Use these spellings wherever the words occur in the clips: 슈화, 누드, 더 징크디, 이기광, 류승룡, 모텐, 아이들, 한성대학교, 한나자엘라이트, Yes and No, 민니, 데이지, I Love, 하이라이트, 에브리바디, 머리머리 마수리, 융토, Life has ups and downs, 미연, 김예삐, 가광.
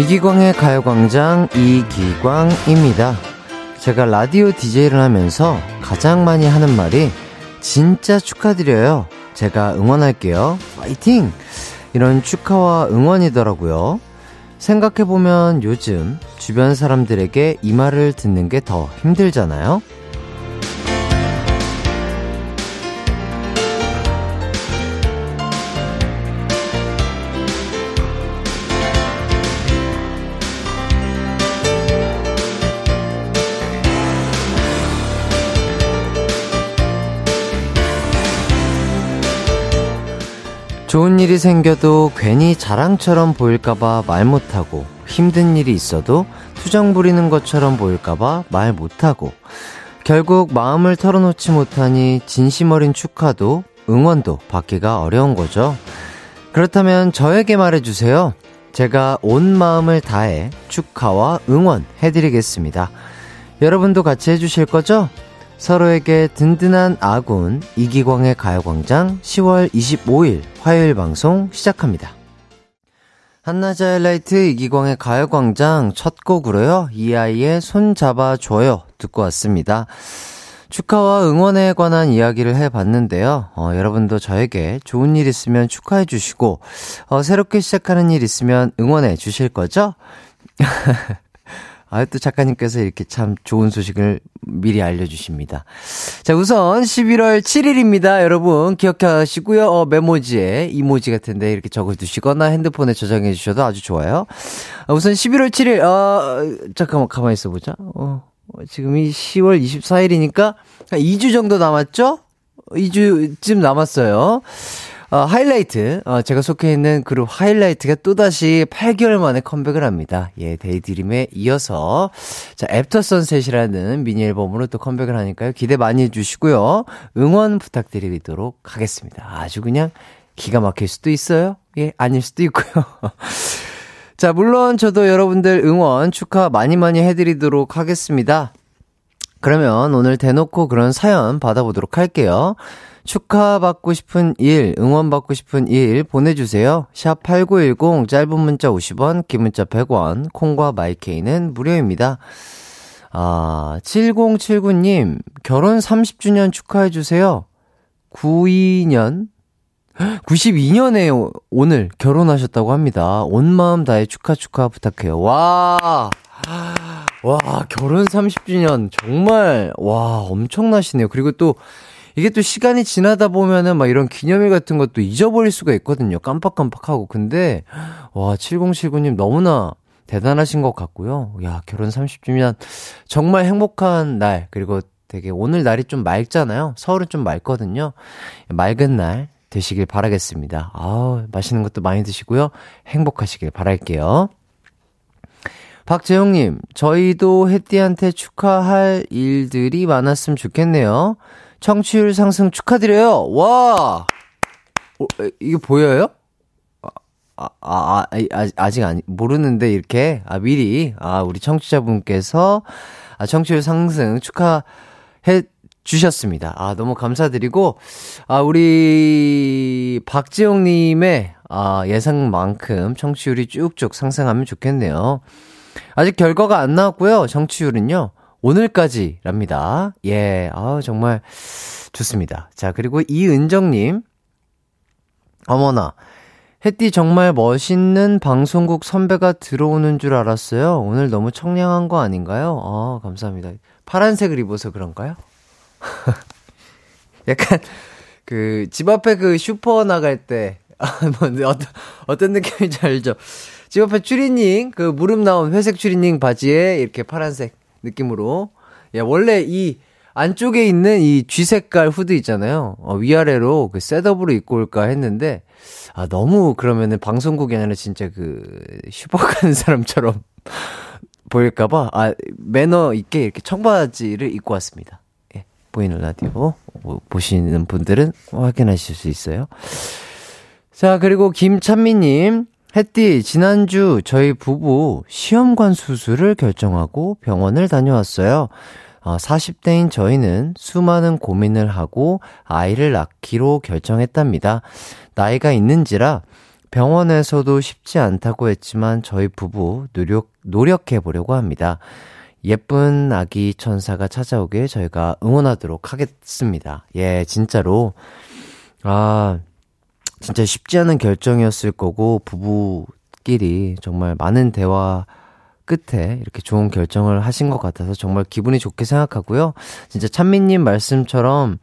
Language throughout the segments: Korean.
이기광의 가요광장 이기광입니다. 제가 라디오 DJ를 하면서 가장 많이 하는 말이 진짜 축하드려요. 제가 응원할게요. 파이팅! 이런 축하와 응원이더라고요. 생각해보면 요즘 주변 사람들에게 이 말을 듣는 게 더 힘들잖아요. 좋은 일이 생겨도 괜히 자랑처럼 보일까봐 말 못하고, 힘든 일이 있어도 투정 부리는 것처럼 보일까봐 말 못하고, 결국 마음을 털어놓지 못하니 진심 어린 축하도 응원도 받기가 어려운 거죠. 그렇다면 저에게 말해주세요. 제가 온 마음을 다해 축하와 응원 해드리겠습니다. 여러분도 같이 해주실 거죠? 서로에게 든든한 아군, 이기광의 가요광장 10월 25일 화요일 방송 시작합니다. 한나자엘라이트 이기광의 가요광장 첫 곡으로요, 이 아이의 손잡아줘요 듣고 왔습니다. 축하와 응원에 관한 이야기를 해봤는데요. 여러분도 저에게 좋은 일 있으면 축하해 주시고, 새롭게 시작하는 일 있으면 응원해 주실 거죠? 아, 또 작가님께서 이렇게 참 좋은 소식을 미리 알려주십니다. 자, 우선 11월 7일입니다. 여러분 기억하시고요. 메모지에 이모지 같은데 이렇게 적어두시거나 핸드폰에 저장해 주셔도 아주 좋아요. 우선 11월 7일, 잠깐만 가만히 있어보자. 지금이 10월 24일이니까 한 2주 정도 남았죠? 2주쯤 남았어요. 하이라이트, 제가 속해 있는 그룹 하이라이트가 또다시 8개월 만에 컴백을 합니다. 예, 데이드림에 이어서, 자, 애프터 선셋이라는 미니 앨범으로 또 컴백을 하니까요. 기대 많이 해주시고요. 응원 부탁드리도록 하겠습니다. 아주 그냥 기가 막힐 수도 있어요. 예, 아닐 수도 있고요. 자, 물론 저도 여러분들 응원, 축하 많이 해드리도록 하겠습니다. 그러면 오늘 대놓고 그런 사연 받아보도록 할게요. 축하받고 싶은 일, 응원받고 싶은 일 보내주세요. 샵 8910, 짧은 문자 50원, 긴 문자 100원, 콩과 마이케이는 무료입니다. 아, 7079님, 결혼 30주년 축하해주세요. 92년에 오늘 결혼하셨다고 합니다. 온 마음 다해 축하 부탁해요. 와, 결혼 30주년, 정말, 와, 엄청나시네요. 그리고 또, 이게 또 시간이 지나다 보면은 막 이런 기념일 같은 것도 잊어버릴 수가 있거든요. 깜빡깜빡하고. 근데 와, 7079님 너무나 대단하신 것 같고요. 야, 결혼 30주년 정말 행복한 날. 그리고 되게 오늘 날이 좀 맑잖아요. 서울은 좀 맑거든요. 맑은 날 되시길 바라겠습니다. 아우, 맛있는 것도 많이 드시고요. 행복하시길 바랄게요. 박재용님, 저희도 혜띠한테 축하할 일들이 많았으면 좋겠네요. 청취율 상승 축하드려요. 와, 이게 보여요? 아직 아니, 모르는데 이렇게 미리 우리 청취자분께서 청취율 상승 축하해 주셨습니다. 너무 감사드리고, 우리 박지영님의 예상만큼 청취율이 쭉쭉 상승하면 좋겠네요. 아직 결과가 안 나왔고요. 청취율은요, 오늘까지랍니다. 예, 정말 좋습니다. 자, 그리고 이은정님. 어머나, 햇띠 정말 멋있는 방송국 선배가 들어오는 줄 알았어요. 오늘 너무 청량한 거 아닌가요? 감사합니다. 파란색을 입어서 그런가요? 약간 그 집 앞에 그 슈퍼 나갈 때 어떤 느낌인지 알죠? 집 앞에 추리닝, 그 무릎 나온 회색 추리닝 바지에 이렇게 파란색 느낌으로. 예, 원래 이 안쪽에 있는 이 G 색깔 후드 있잖아요. 위아래로 그 셋업으로 입고 올까 했는데, 너무 그러면은 방송국이 아니라 진짜 그 슈퍼 가는 사람처럼 보일까봐, 매너 있게 이렇게 청바지를 입고 왔습니다. 예, 보이는 라디오 보시는 분들은 확인하실 수 있어요. 자, 그리고 김찬미님. 햇띠, 지난주 저희 부부 시험관 수술을 결정하고 병원을 다녀왔어요. 40대인 저희는 수많은 고민을 하고 아이를 낳기로 결정했답니다. 나이가 있는지라 병원에서도 쉽지 않다고 했지만 저희 부부 노력해보려고 합니다. 예쁜 아기 천사가 찾아오길 저희가 응원하도록 하겠습니다. 예, 진짜로. 아, 진짜 쉽지 않은 결정이었을 거고, 부부끼리 정말 많은 대화 끝에 이렇게 좋은 결정을 하신 것 같아서 정말 기분이 좋게 생각하고요. 진짜 찬미님 말씀처럼,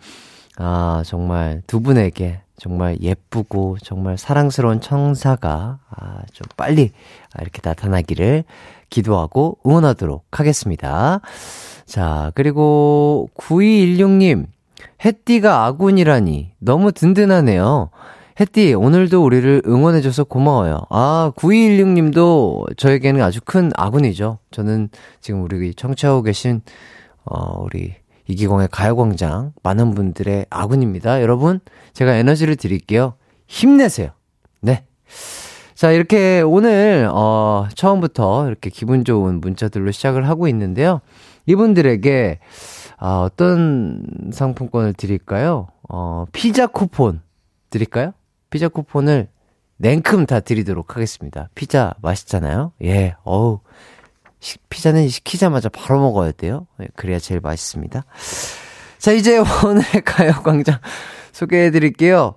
아, 정말 두 분에게 정말 예쁘고 정말 사랑스러운 천사가 좀 빨리 이렇게 나타나기를 기도하고 응원하도록 하겠습니다. 자, 그리고 9216님, 햇띠가 아군이라니 너무 든든하네요. 햇띠, 오늘도 우리를 응원해줘서 고마워요. 아, 9216님도 저에게는 아주 큰 아군이죠. 저는 지금 우리 청취하고 계신 우리 이기광의 가요광장 많은 분들의 아군입니다. 여러분, 제가 에너지를 드릴게요. 힘내세요. 네. 자, 이렇게 오늘 처음부터 이렇게 기분 좋은 문자들로 시작을 하고 있는데요. 이분들에게 어떤 상품권을 드릴까요? 피자 쿠폰 드릴까요? 피자 쿠폰을 냉큼 다 드리도록 하겠습니다. 피자 맛있잖아요. 예, 어우. 피자는 시키자마자 바로 먹어야 돼요. 그래야 제일 맛있습니다. 자, 이제 오늘 가요광장 소개해드릴게요.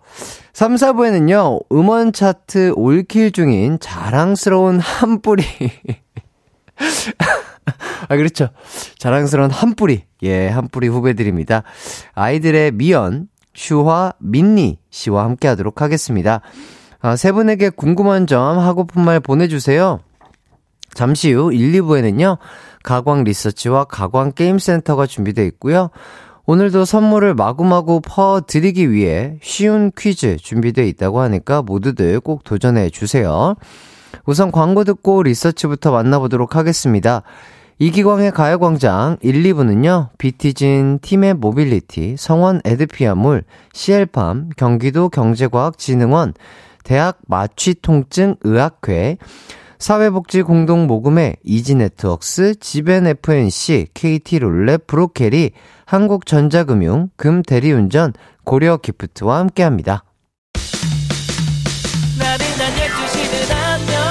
3, 4부에는요, 음원 차트 올킬 중인 자랑스러운 한 뿌리. 아, 그렇죠. 자랑스러운 한 뿌리. 예, 한 뿌리 후배들입니다. 아이들의 미연, 슈화, 민니 씨와 함께 하도록 하겠습니다. 아, 세 분에게 궁금한 점, 하고픈 말 보내주세요. 잠시 후 1, 2부에는요, 가광 리서치와 가광 게임센터가 준비되어 있고요. 오늘도 선물을 마구마구 퍼드리기 위해 쉬운 퀴즈 준비되어 있다고 하니까 모두들 꼭 도전해 주세요. 우선 광고 듣고 리서치부터 만나보도록 하겠습니다. 이기광의 가요광장 1, 2부는요, 비티진, 팀의 모빌리티, 성원 에드피아몰, CL팜, 경기도 경제과학진흥원, 대학 마취통증의학회, 사회복지공동모금회, 이지네트웍스, 지벤FNC, KT롤렛, 브로케리, 한국전자금융, 금대리운전, 고려기프트와 함께합니다. 나른한 12시는 안녕,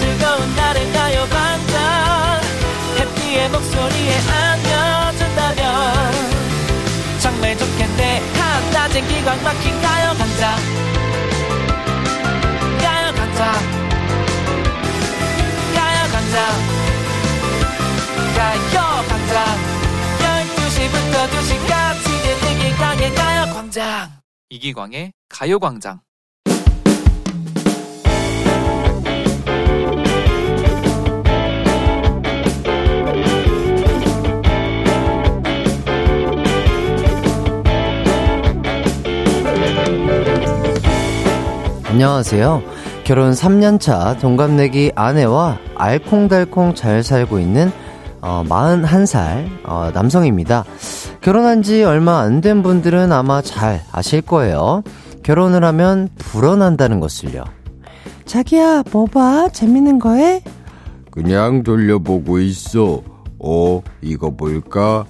즐거운 날의 가요광장, 해피의 목소리에 안겨준다면 정말 좋겠네. 한낮엔 기광 막힌 가요광장, 가요광장, 가요광장 12시부터 2시까지는 이기광의 가요광장. 이기광의 가요광장. 안녕하세요. 결혼 3년차 동갑내기 아내와 알콩달콩 잘 살고 있는 41살 남성입니다. 결혼한 지 얼마 안 된 분들은 아마 잘 아실 거예요. 결혼을 하면 불어난다는 것을요. 자기야, 뭐 봐? 재밌는 거 해? 그냥 돌려보고 있어. 이거 볼까?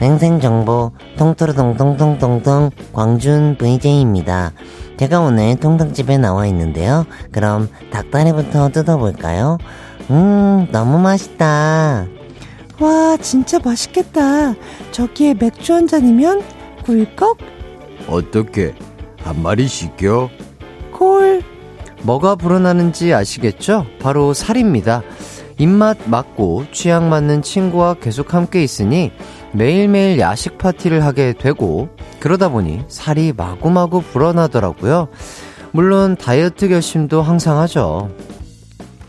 생생정보 통토로동동동동동 광준 VJ입니다. 제가 오늘 통닭집에 나와 있는데요. 그럼 닭다리부터 뜯어볼까요? 너무 맛있다. 와, 진짜 맛있겠다. 저기에 맥주 한 잔이면 꿀꺽? 어떻게? 한 마리 시켜? 콜. 뭐가 불어나는지 아시겠죠? 바로 살입니다. 입맛 맞고 취향 맞는 친구와 계속 함께 있으니 매일매일 야식 파티를 하게 되고, 그러다 보니 살이 마구마구 불어나더라고요. 물론 다이어트 결심도 항상 하죠.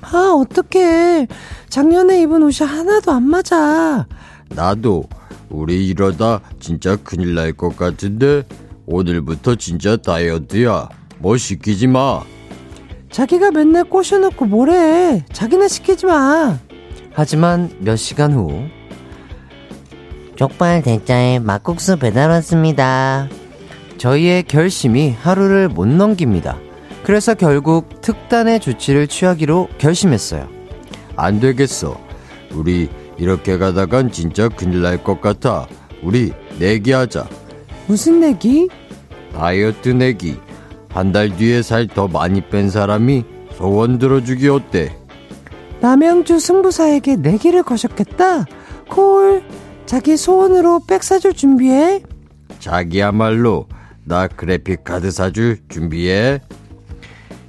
아, 어떡해. 작년에 입은 옷이 하나도 안 맞아. 나도. 우리 이러다 진짜 큰일 날 것 같은데. 오늘부터 진짜 다이어트야. 뭐 시키지 마. 자기가 맨날 꼬셔놓고 뭐래. 자기나 시키지 마. 하지만 몇 시간 후, 족발 대짜에 막국수 배달 왔습니다. 저희의 결심이 하루를 못 넘깁니다. 그래서 결국 특단의 조치를 취하기로 결심했어요. 안 되겠어. 우리 이렇게 가다간 진짜 큰일 날 것 같아. 우리 내기하자. 무슨 내기? 다이어트 내기. 한 달 뒤에 살 더 많이 뺀 사람이 소원 들어주기 어때? 남양주 승부사에게 내기를 거셨겠다. 콜. 자기 소원으로 백 사줄 준비해. 자기야말로 나 그래픽카드 사줄 준비해.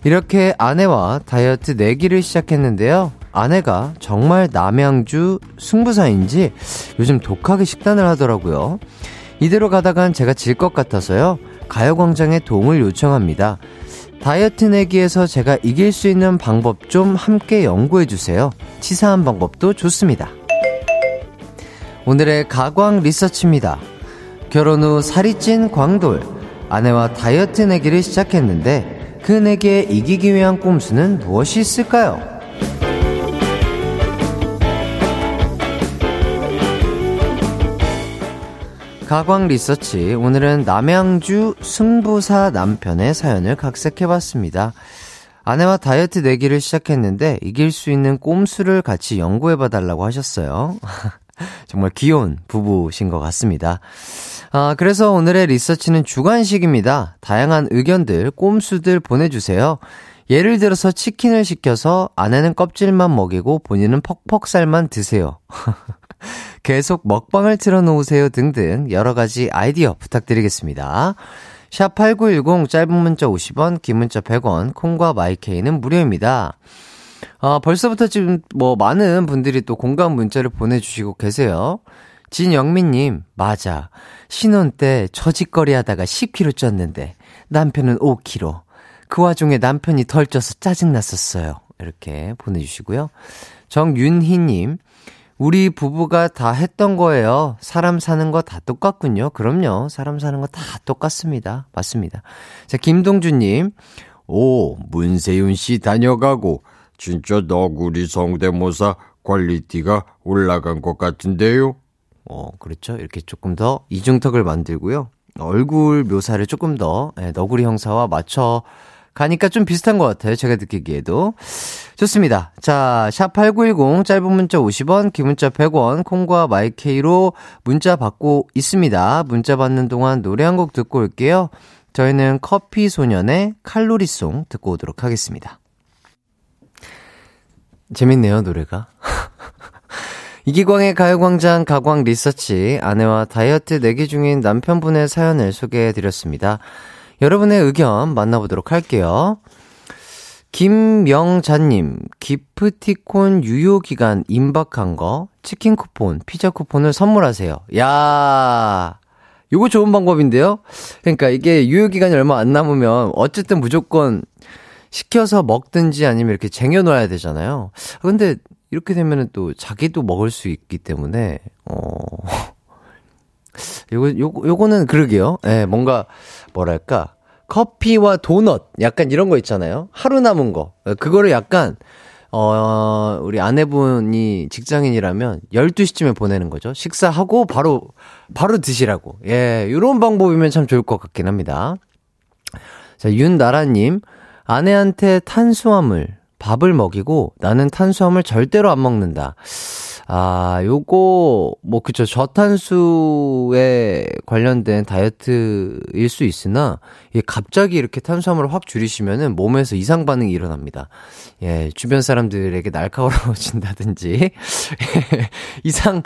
이렇게 아내와 다이어트 내기를 시작했는데요, 아내가 정말 남양주 승부사인지 요즘 독하게 식단을 하더라고요. 이대로 가다간 제가 질 것 같아서요, 가요광장에 도움을 요청합니다. 다이어트 내기에서 제가 이길 수 있는 방법 좀 함께 연구해주세요. 치사한 방법도 좋습니다. 오늘의 가광 리서치입니다. 결혼 후 살이 찐 광돌, 아내와 다이어트 내기를 시작했는데 그 내기에 이기기 위한 꼼수는 무엇이 있을까요? 가광 리서치, 오늘은 남양주 승부사 남편의 사연을 각색해봤습니다. 아내와 다이어트 내기를 시작했는데 이길 수 있는 꼼수를 같이 연구해봐달라고 하셨어요. 정말 귀여운 부부신 것 같습니다. 그래서 오늘의 리서치는 주관식입니다. 다양한 의견들, 꼼수들 보내주세요. 예를 들어서 치킨을 시켜서 아내는 껍질만 먹이고 본인은 퍽퍽살만 드세요. 계속 먹방을 틀어놓으세요 등등 여러가지 아이디어 부탁드리겠습니다. 샵8910 짧은 문자 50원, 긴 문자 100원, 콩과 마이케이는 무료입니다. 벌써부터 지금 많은 분들이 또 공감 문자를 보내주시고 계세요. 진영민님, 맞아. 신혼 때 저짓거리 하다가 10kg 쪘는데 남편은 5kg. 그 와중에 남편이 덜 쪄서 짜증났었어요. 이렇게 보내주시고요. 정윤희님, 우리 부부가 다 했던 거예요. 사람 사는 거 다 똑같군요. 그럼요. 사람 사는 거 다 똑같습니다. 맞습니다. 자, 김동주님. 오, 문세윤 씨 다녀가고 진짜 너구리 성대모사 퀄리티가 올라간 것 같은데요. 그렇죠. 이렇게 조금 더 이중턱을 만들고요. 얼굴 묘사를 조금 더 너구리 형사와 맞춰 가니까 좀 비슷한 것 같아요. 제가 느끼기에도. 좋습니다. 자, 샵8910 짧은 문자 50원, 긴 문자 100원, 콩과 마이케이로 문자 받고 있습니다. 문자 받는 동안 노래 한 곡 듣고 올게요. 저희는 커피소년의 칼로리송 듣고 오도록 하겠습니다. 재밌네요, 노래가. 이기광의 가요광장 가광 리서치, 아내와 다이어트 내기 중인 남편분의 사연을 소개해드렸습니다. 여러분의 의견 만나보도록 할게요. 김명자님, 기프티콘 유효기간 임박한 거 치킨 쿠폰, 피자 쿠폰을 선물하세요. 야, 요거 좋은 방법인데요. 그러니까 이게 유효기간이 얼마 안 남으면 어쨌든 무조건 시켜서 먹든지 아니면 이렇게 쟁여놔야 되잖아요. 근데 이렇게 되면은 또 자기도 먹을 수 있기 때문에 요거는 그러게요. 예, 뭔가 뭐랄까, 커피와 도넛 약간 이런 거 있잖아요. 하루 남은 거, 그거를 약간 우리 아내분이 직장인이라면 12시쯤에 보내는 거죠. 식사하고 바로 드시라고. 예, 요런 방법이면 참 좋을 것 같긴 합니다. 자, 윤나라님, 아내한테 탄수화물, 밥을 먹이고 나는 탄수화물 절대로 안 먹는다. 요거, 그쵸. 저탄수에 관련된 다이어트일 수 있으나, 예, 갑자기 이렇게 탄수화물을 확 줄이시면은 몸에서 이상 반응이 일어납니다. 예, 주변 사람들에게 날카로워진다든지, 예, 이상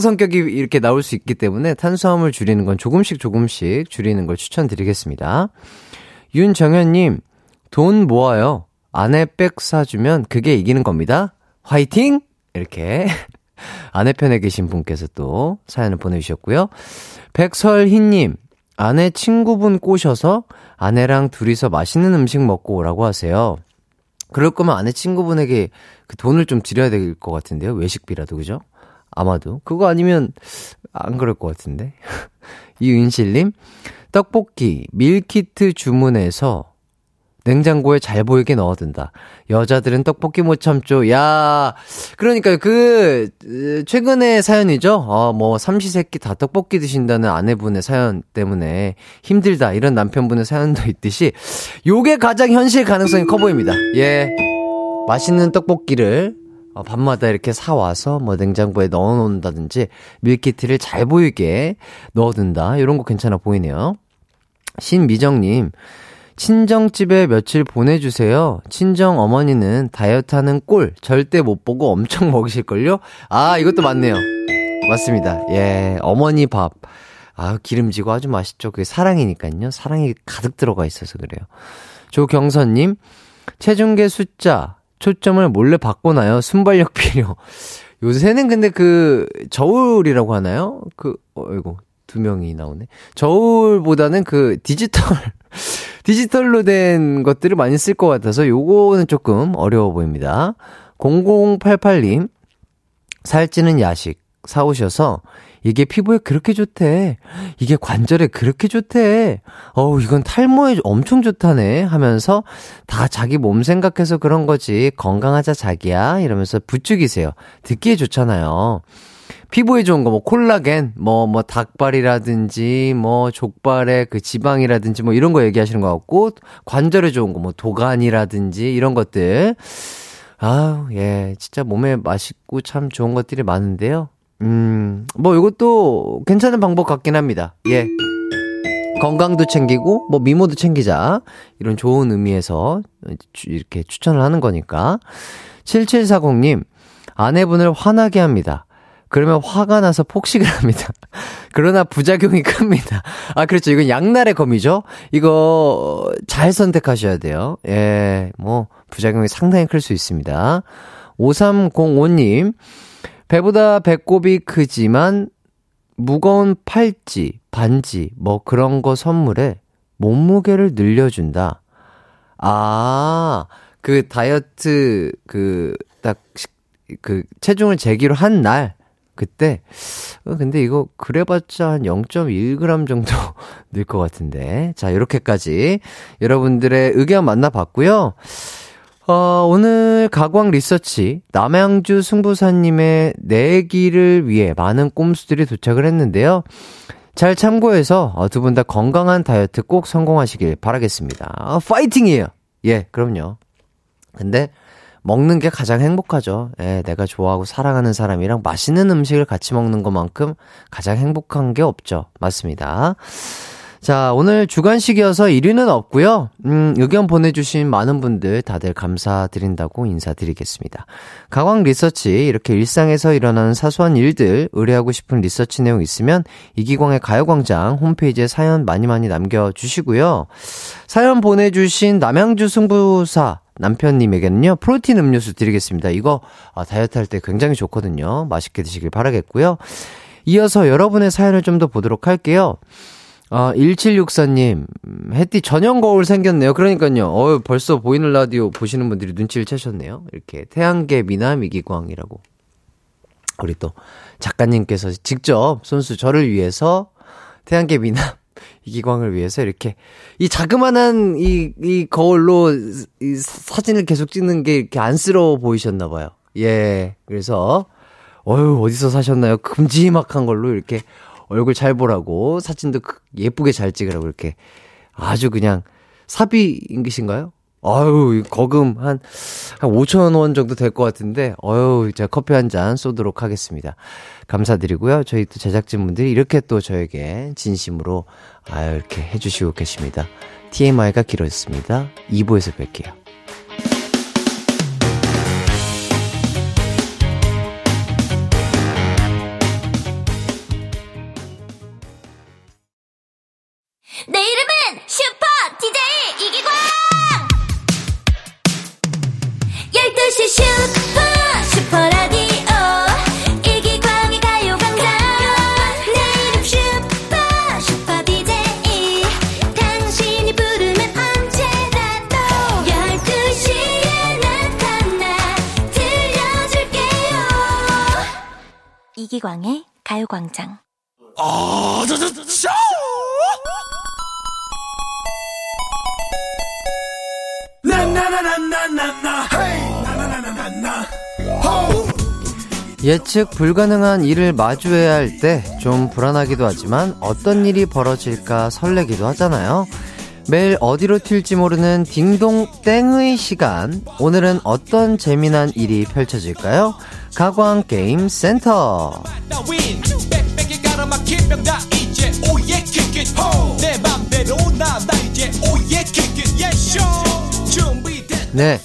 성격이 이렇게 나올 수 있기 때문에 탄수화물 줄이는 건 조금씩 줄이는 걸 추천드리겠습니다. 윤정현님, 돈 모아요. 아내 백 사주면 그게 이기는 겁니다. 화이팅! 이렇게 아내 편에 계신 분께서 또 사연을 보내주셨고요. 백설희님, 아내 친구분 꼬셔서 아내랑 둘이서 맛있는 음식 먹고 오라고 하세요. 그럴 거면 아내 친구분에게 그 돈을 좀 드려야 될 것 같은데요. 외식비라도, 그죠? 아마도. 그거 아니면 안 그럴 것 같은데. 이은실님, 떡볶이 밀키트 주문해서 냉장고에 잘 보이게 넣어둔다. 여자들은 떡볶이 못 참죠. 야, 그러니까 최근의 사연이죠. 삼시세끼 다 떡볶이 드신다는 아내분의 사연 때문에 힘들다, 이런 남편분의 사연도 있듯이 요게 가장 현실 가능성이 커 보입니다. 예, 맛있는 떡볶이를 밤마다 이렇게 사와서 냉장고에 넣어놓는다든지 밀키트를 잘 보이게 넣어둔다, 이런 거 괜찮아 보이네요. 신미정님, 친정집에 며칠 보내주세요. 친정 어머니는 다이어트하는 꼴 절대 못 보고 엄청 먹으실걸요? 아, 이것도 맞네요. 맞습니다. 예, 어머니 밥. 아, 기름지고 아주 맛있죠. 그게 사랑이니까요. 사랑이 가득 들어가 있어서 그래요. 조경선님, 체중계 숫자 초점을 몰래 바꿔놔요. 순발력 필요. 요새는 근데 그 저울이라고 하나요? 그 어이구, 두 명이 나오네. 저울보다는 그 디지털로 된 것들을 많이 쓸 것 같아서 요거는 조금 어려워 보입니다. 0088님, 살찌는 야식 사오셔서 이게 피부에 그렇게 좋대, 이게 관절에 그렇게 좋대, 어우 이건 탈모에 엄청 좋다네 하면서 다 자기 몸 생각해서 그런 거지 건강하자 자기야 이러면서 부추기세요. 듣기에 좋잖아요. 피부에 좋은 거, 뭐, 콜라겐, 뭐, 닭발이라든지, 뭐, 족발의 그 지방이라든지, 뭐, 이런 거 얘기하시는 것 같고, 관절에 좋은 거, 뭐, 도간이라든지, 이런 것들. 아우, 예, 진짜 몸에 맛있고 참 좋은 것들이 많은데요. 뭐, 이것도 괜찮은 방법 같긴 합니다. 예. 건강도 챙기고, 뭐, 미모도 챙기자. 이런 좋은 의미에서 이렇게 추천을 하는 거니까. 7740님, 아내분을 화나게 합니다. 그러면 화가 나서 폭식을 합니다. 그러나 부작용이 큽니다. 아, 그렇죠. 이건 양날의 검이죠. 이거 잘 선택하셔야 돼요. 예, 뭐 부작용이 상당히 클 수 있습니다. 5305님, 배보다 배꼽이 크지만 무거운 팔찌, 반지 뭐 그런 거 선물에 몸무게를 늘려준다. 아, 그 다이어트 그 딱 그 체중을 재기로 한 날 그때, 근데 이거 그래봤자 한 0.1g 정도 늘 것 같은데. 자, 이렇게까지 여러분들의 의견 만나봤고요. 오늘 가광 리서치 남양주 승부사님의 내기를 위해 많은 꼼수들이 도착을 했는데요. 잘 참고해서 두 분 다 건강한 다이어트 꼭 성공하시길 바라겠습니다. 파이팅이에요. 예, 그럼요. 근데 먹는 게 가장 행복하죠. 예, 내가 좋아하고 사랑하는 사람이랑 맛있는 음식을 같이 먹는 것만큼 가장 행복한 게 없죠. 맞습니다. 자, 오늘 주간식이어서 1위는 없고요. 의견 보내주신 많은 분들 다들 감사드린다고 인사드리겠습니다. 가광 리서치, 이렇게 일상에서 일어나는 사소한 일들 의뢰하고 싶은 리서치 내용 있으면 이기광의 가요광장 홈페이지에 사연 많이 남겨주시고요. 사연 보내주신 남양주 승부사 남편님에게는요, 프로틴 음료수 드리겠습니다. 이거 다이어트 할 때 굉장히 좋거든요. 맛있게 드시길 바라겠고요. 이어서 여러분의 사연을 좀 더 보도록 할게요. 1764님, 햇띠 전용 거울 생겼네요. 그러니까요. 벌써 보이는 라디오 보시는 분들이 눈치를 채셨네요. 이렇게 태양계 미남 이기광이라고 우리 또 작가님께서 직접 손수 저를 위해서 태양계 미남 이기광을 위해서 이렇게 이 자그만한 이 거울로 이 사진을 계속 찍는 게 이렇게 안쓰러워 보이셨나 봐요. 예, 그래서 어디서 사셨나요? 큼지막한 걸로 이렇게 얼굴 잘 보라고 사진도 예쁘게 잘 찍으라고 이렇게 아주 그냥 사비인기신가요? 아유, 거금 한 5,000원 정도 될 것 같은데, 제가 커피 한 잔 쏘도록 하겠습니다. 감사드리고요. 저희 또 제작진분들이 이렇게 또 저에게 진심으로, 이렇게 해주시고 계십니다. TMI가 길어졌습니다. 2부에서 뵐게요. 슈퍼라디오 이기광의 가요광장. 내 이름 슈퍼 DJ. 당신이 부르면 언제나 또 12시에 나타나 들려줄게요. 이기광의 가요광장. 예측 불가능한 일을 마주해야 할 때 좀 불안하기도 하지만 어떤 일이 벌어질까 설레기도 하잖아요. 매일 어디로 튈지 모르는 딩동땡의 시간. 오늘은 어떤 재미난 일이 펼쳐질까요? 가광게임센터. 네,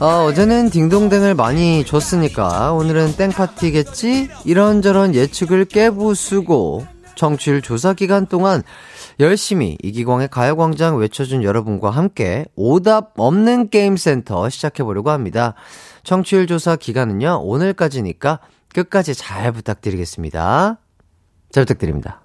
어제는 딩동댕을 많이 줬으니까 오늘은 땡파티겠지? 이런저런 예측을 깨부수고 청취율 조사 기간 동안 열심히 이기광의 가요광장 외쳐준 여러분과 함께 오답 없는 게임센터 시작해보려고 합니다. 청취율 조사 기간은요, 오늘까지니까 끝까지 잘 부탁드리겠습니다. 잘 부탁드립니다.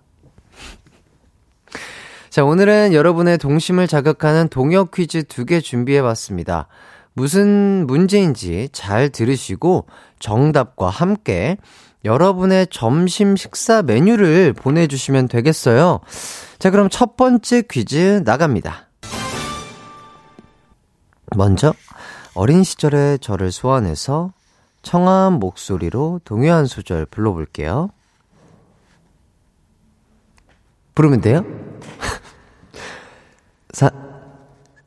자, 오늘은 여러분의 동심을 자극하는 동요 퀴즈 2개 준비해봤습니다. 무슨 문제인지 잘 들으시고 정답과 함께 여러분의 점심 식사 메뉴를 보내주시면 되겠어요. 자, 그럼 첫 번째 퀴즈 나갑니다. 먼저 어린 시절의 저를 소환해서 청아한 목소리로 동요 한 소절 불러볼게요. 부르면 돼요?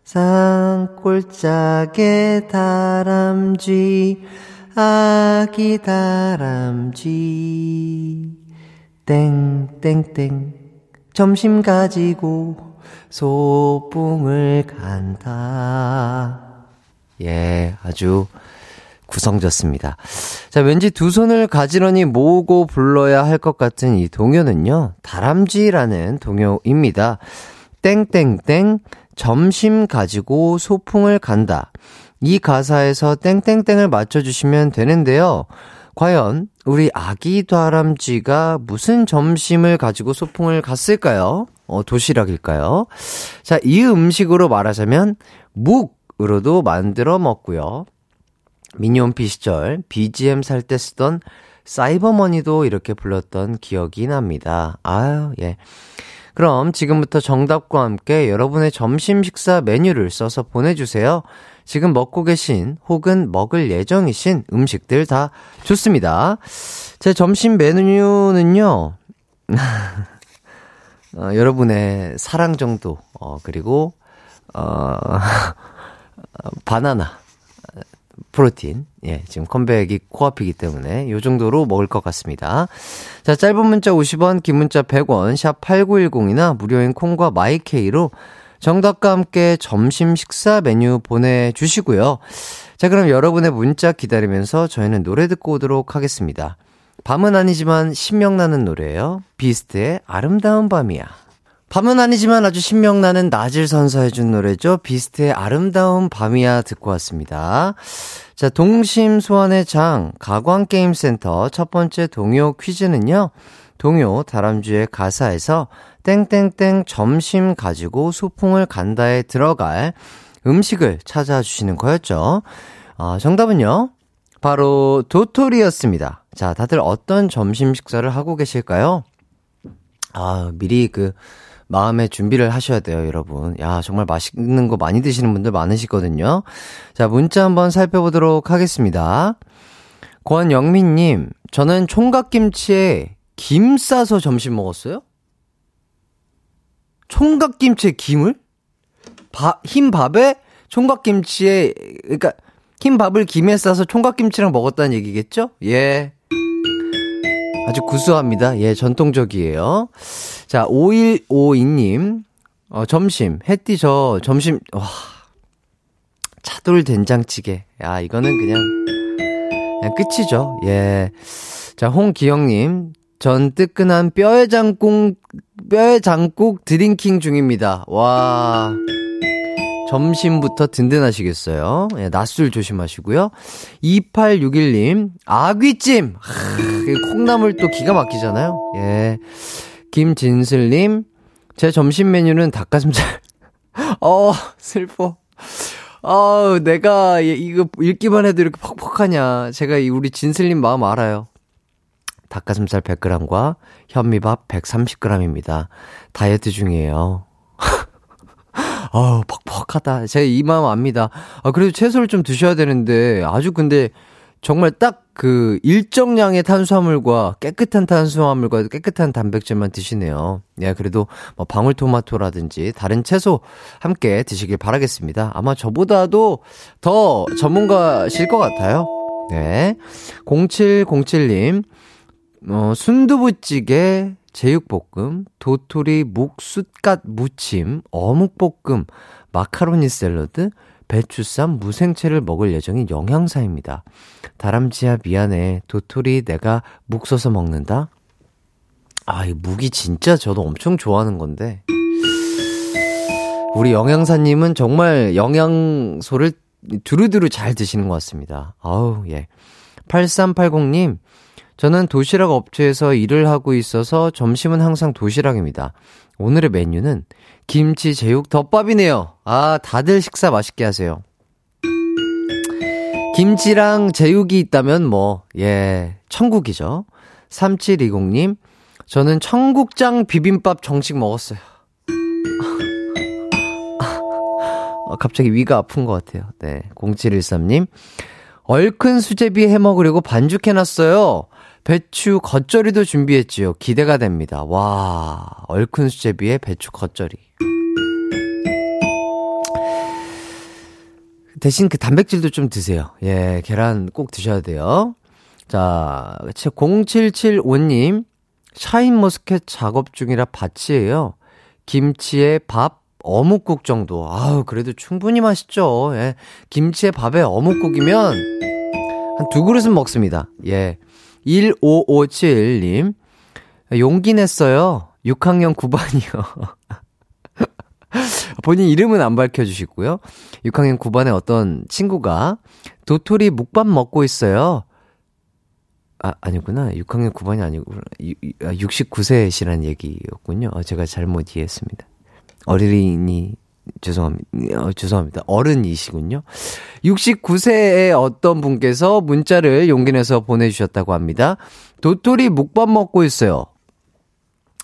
산골짜기 다람쥐 아기 다람쥐 땡땡땡 점심 가지고 소풍을 간다. 예, 아주 구성졌습니다. 자, 왠지 두 손을 가지런히 모으고 불러야 할 것 같은 이 동요는요, 다람쥐라는 동요입니다. 땡땡땡 점심 가지고 소풍을 간다. 이 가사에서 땡땡땡을 맞춰주시면 되는데요. 과연 우리 아기 다람쥐가 무슨 점심을 가지고 소풍을 갔을까요? 도시락일까요? 자, 이 음식으로 말하자면 묵으로도 만들어 먹고요. 미니홈피 시절 BGM 살 때 쓰던 사이버머니도 이렇게 불렀던 기억이 납니다. 아유, 예. 그럼 지금부터 정답과 함께 여러분의 점심 식사 메뉴를 써서 보내주세요. 지금 먹고 계신 혹은 먹을 예정이신 음식들 다 좋습니다. 제 점심 메뉴는요, 여러분의 사랑 정도, 그리고 바나나, 프로틴, 예, 지금 컴백이 코앞이기 때문에 요 정도로 먹을 것 같습니다. 자, 짧은 문자 50원, 긴 문자 100원, 샵 8910이나 무료인 콩과 마이케이로 정답과 함께 점심 식사 메뉴 보내주시고요. 자, 그럼 여러분의 문자 기다리면서 저희는 노래 듣고 오도록 하겠습니다. 밤은 아니지만 신명나는 노래예요. 비스트의 아름다운 밤이야. 밤은 아니지만 아주 신명나는 낮을 선사해준 노래죠. 비스트의 아름다운 밤이야 듣고 왔습니다. 자, 동심 소환의 장 가광게임센터 첫 번째 동요 퀴즈는요, 동요 다람쥐의 가사에서 땡땡땡 점심 가지고 소풍을 간다에 들어갈 음식을 찾아주시는 거였죠. 정답은요, 바로 도토리였습니다. 자, 다들 어떤 점심 식사를 하고 계실까요? 미리 마음의 준비를 하셔야 돼요, 여러분. 야, 정말 맛있는 거 많이 드시는 분들 많으시거든요. 자, 문자 한번 살펴보도록 하겠습니다. 권영민님, 저는 총각김치에 김 싸서 점심 먹었어요? 총각김치에 김을? 흰밥에 총각김치에, 그러니까 흰밥을 김에 싸서 총각김치랑 먹었다는 얘기겠죠? 예. 아주 구수합니다. 예, 전통적이에요. 자, 5152님. 점심. 햇띠 저 점심, 와. 차돌 된장찌개. 야, 이거는 그냥 끝이죠. 예. 자, 홍기영님. 전 뜨끈한 뼈에 장국 드링킹 중입니다. 와. 점심부터 든든하시겠어요. 예, 낮술 조심하시고요. 2861님, 아귀찜. 콩나물 또 기가 막히잖아요. 예. 김진슬님, 제 점심 메뉴는 닭가슴살. 슬퍼. 내가 이거 읽기만 해도 이렇게 퍽퍽하냐. 제가 우리 진슬님 마음 알아요. 닭가슴살 100g과 현미밥 130g입니다. 다이어트 중이에요. 퍽퍽하다. 제 이 마음 압니다. 그래도 채소를 좀 드셔야 되는데, 아주 근데 정말 딱 일정량의 탄수화물과 깨끗한 탄수화물과 깨끗한 단백질만 드시네요. 예, 그래도 뭐 방울토마토라든지 다른 채소 함께 드시길 바라겠습니다. 아마 저보다도 더 전문가실 것 같아요. 네. 0707님, 순두부찌개 제육볶음, 도토리 묵숫갓 무침, 어묵볶음, 마카로니 샐러드, 배추쌈, 무생채를 먹을 예정인 영양사입니다. 다람쥐야 미안해. 도토리 내가 묵 써서 먹는다. 아, 이 묵이 진짜 저도 엄청 좋아하는 건데 우리 영양사님은 정말 영양소를 두루두루 잘 드시는 것 같습니다. 아우, 예. 8380님, 저는 도시락 업체에서 일을 하고 있어서 점심은 항상 도시락입니다. 오늘의 메뉴는 김치 제육 덮밥이네요. 아, 다들 식사 맛있게 하세요. 김치랑 제육이 있다면 뭐, 예, 천국이죠. 3720님, 저는 청국장 비빔밥 정식 먹었어요. 갑자기 위가 아픈 것 같아요. 네. 0713님, 얼큰 수제비 해먹으려고 반죽해놨어요. 배추 겉절이도 준비했지요. 기대가 됩니다. 와, 얼큰 수제비에 배추 겉절이. 대신 그 단백질도 좀 드세요. 예, 계란 꼭 드셔야 돼요. 자, 0775님, 샤인머스켓 작업 중이라 밭이에요. 김치에 밥, 어묵국 정도. 아우, 그래도 충분히 맛있죠. 예. 김치에 밥에 어묵국이면 한 2그릇은 먹습니다. 예. 1557님, 용기 냈어요. 6학년 9반이요. 본인 이름은 안 밝혀주시고요. 6학년 9반의 어떤 친구가 도토리 묵밥 먹고 있어요. 아, 아니구나. 6학년 9반이 아니구나. 69세시라는 얘기였군요. 제가 잘못 이해했습니다. 어린이, 죄송합니다. 어른이시군요. 69세의 어떤 분께서 문자를 용기 내서 보내주셨다고 합니다. 도토리 묵밥 먹고 있어요.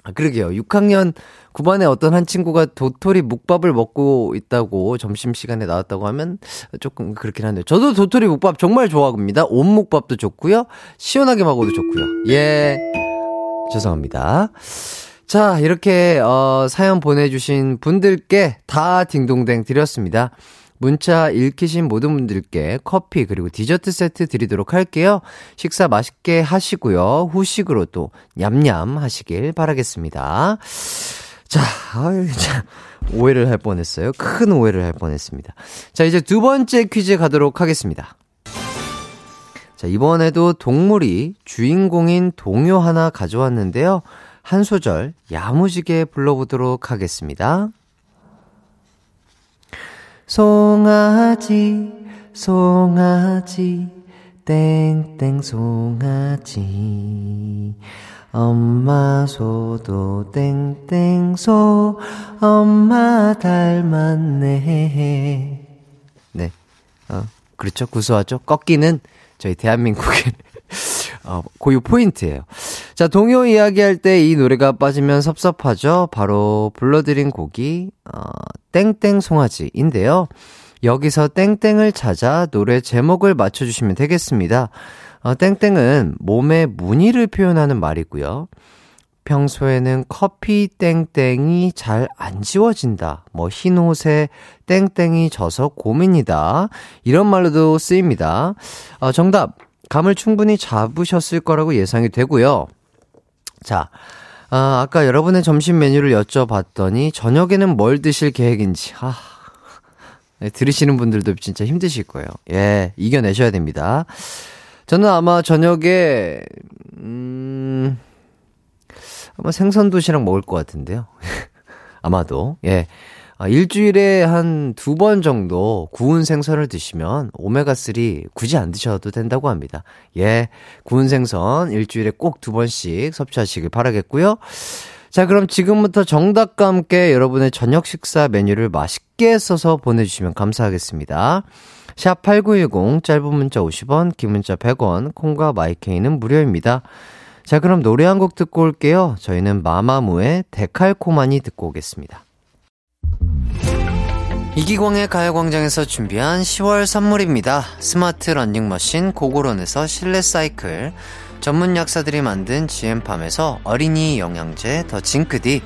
아, 그러게요. 6학년 9반의 어떤 한 친구가 도토리 묵밥을 먹고 있다고 점심시간에 나왔다고 하면 조금 그렇긴 한데요. 저도 도토리 묵밥 정말 좋아합니다. 온묵밥도 좋고요. 시원하게 먹어도 좋고요. 예, 죄송합니다. 자, 이렇게 사연 보내주신 분들께 다 딩동댕 드렸습니다. 문자 읽히신 모든 분들께 커피 그리고 디저트 세트 드리도록 할게요. 식사 맛있게 하시고요. 후식으로 또 냠냠 하시길 바라겠습니다. 자, 오해를 할 뻔했어요. 큰 오해를 할 뻔했습니다. 자, 이제 두 번째 퀴즈 가도록 하겠습니다. 자, 이번에도 동물이 주인공인 동요 하나 가져왔는데요. 한 소절 야무지게 불러보도록 하겠습니다. 송아지 송아지 땡땡 송아지 엄마 소도 땡땡 소 엄마 닮았네. 네, 그렇죠. 구수하죠. 꺾기는 저희 대한민국의 고유 포인트예요. 자, 동요 이야기할 때 이 노래가 빠지면 섭섭하죠. 바로 불러드린 곡이 땡땡 송아지인데요. 여기서 땡땡을 찾아 노래 제목을 맞춰주시면 되겠습니다. 땡땡은 몸의 무늬를 표현하는 말이고요. 평소에는 커피 땡땡이 잘 안 지워진다, 뭐 흰옷에 땡땡이 져서 고민이다, 이런 말로도 쓰입니다. 정답 감을 충분히 잡으셨을 거라고 예상이 되고요. 자, 아까 여러분의 점심 메뉴를 여쭤봤더니 저녁에는 뭘 드실 계획인지, 들으시는 분들도 진짜 힘드실 거예요. 예, 이겨내셔야 됩니다. 저는 아마 저녁에 아마 생선 도시락 먹을 것 같은데요. 아마도, 예. 일주일에 한 2번 정도 구운 생선을 드시면 오메가3 굳이 안 드셔도 된다고 합니다. 예, 구운 생선 일주일에 꼭 2번씩 섭취하시길 바라겠고요. 자, 그럼 지금부터 정답과 함께 여러분의 저녁 식사 메뉴를 맛있게 써서 보내주시면 감사하겠습니다. 샵 8910, 짧은 문자 50원, 긴 문자 100원, 콩과 마이케이는 무료입니다. 자, 그럼 노래 한 곡 듣고 올게요. 저희는 마마무의 데칼코마니 듣고 오겠습니다. 이기광의 가요광장에서 준비한 10월 선물입니다. 스마트 러닝머신 고고런에서 실내 사이클, 전문 약사들이 만든 GM팜에서 어린이 영양제 더 징크디,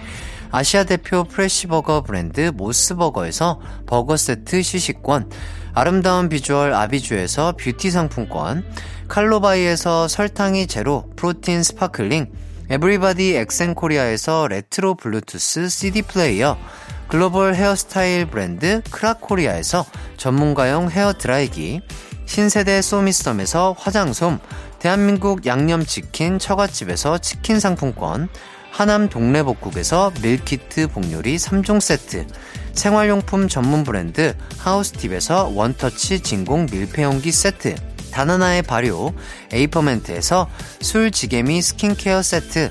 아시아 대표 프레시버거 브랜드 모스버거에서 버거세트 시식권, 아름다운 비주얼 아비주에서 뷰티 상품권, 칼로바이에서 설탕이 제로 프로틴 스파클링, 에브리바디 엑센코리아에서 레트로 블루투스 CD 플레이어, 글로벌 헤어스타일 브랜드 크락코리아에서 전문가용 헤어드라이기, 신세대 소미썸에서 화장솜, 대한민국 양념치킨 처갓집에서 치킨 상품권, 하남 동래복국에서 밀키트 복요리 3종 세트, 생활용품 전문 브랜드 하우스팁에서 원터치 진공 밀폐용기 세트, 다나나의 발효 에이퍼멘트에서 술지개미 스킨케어 세트,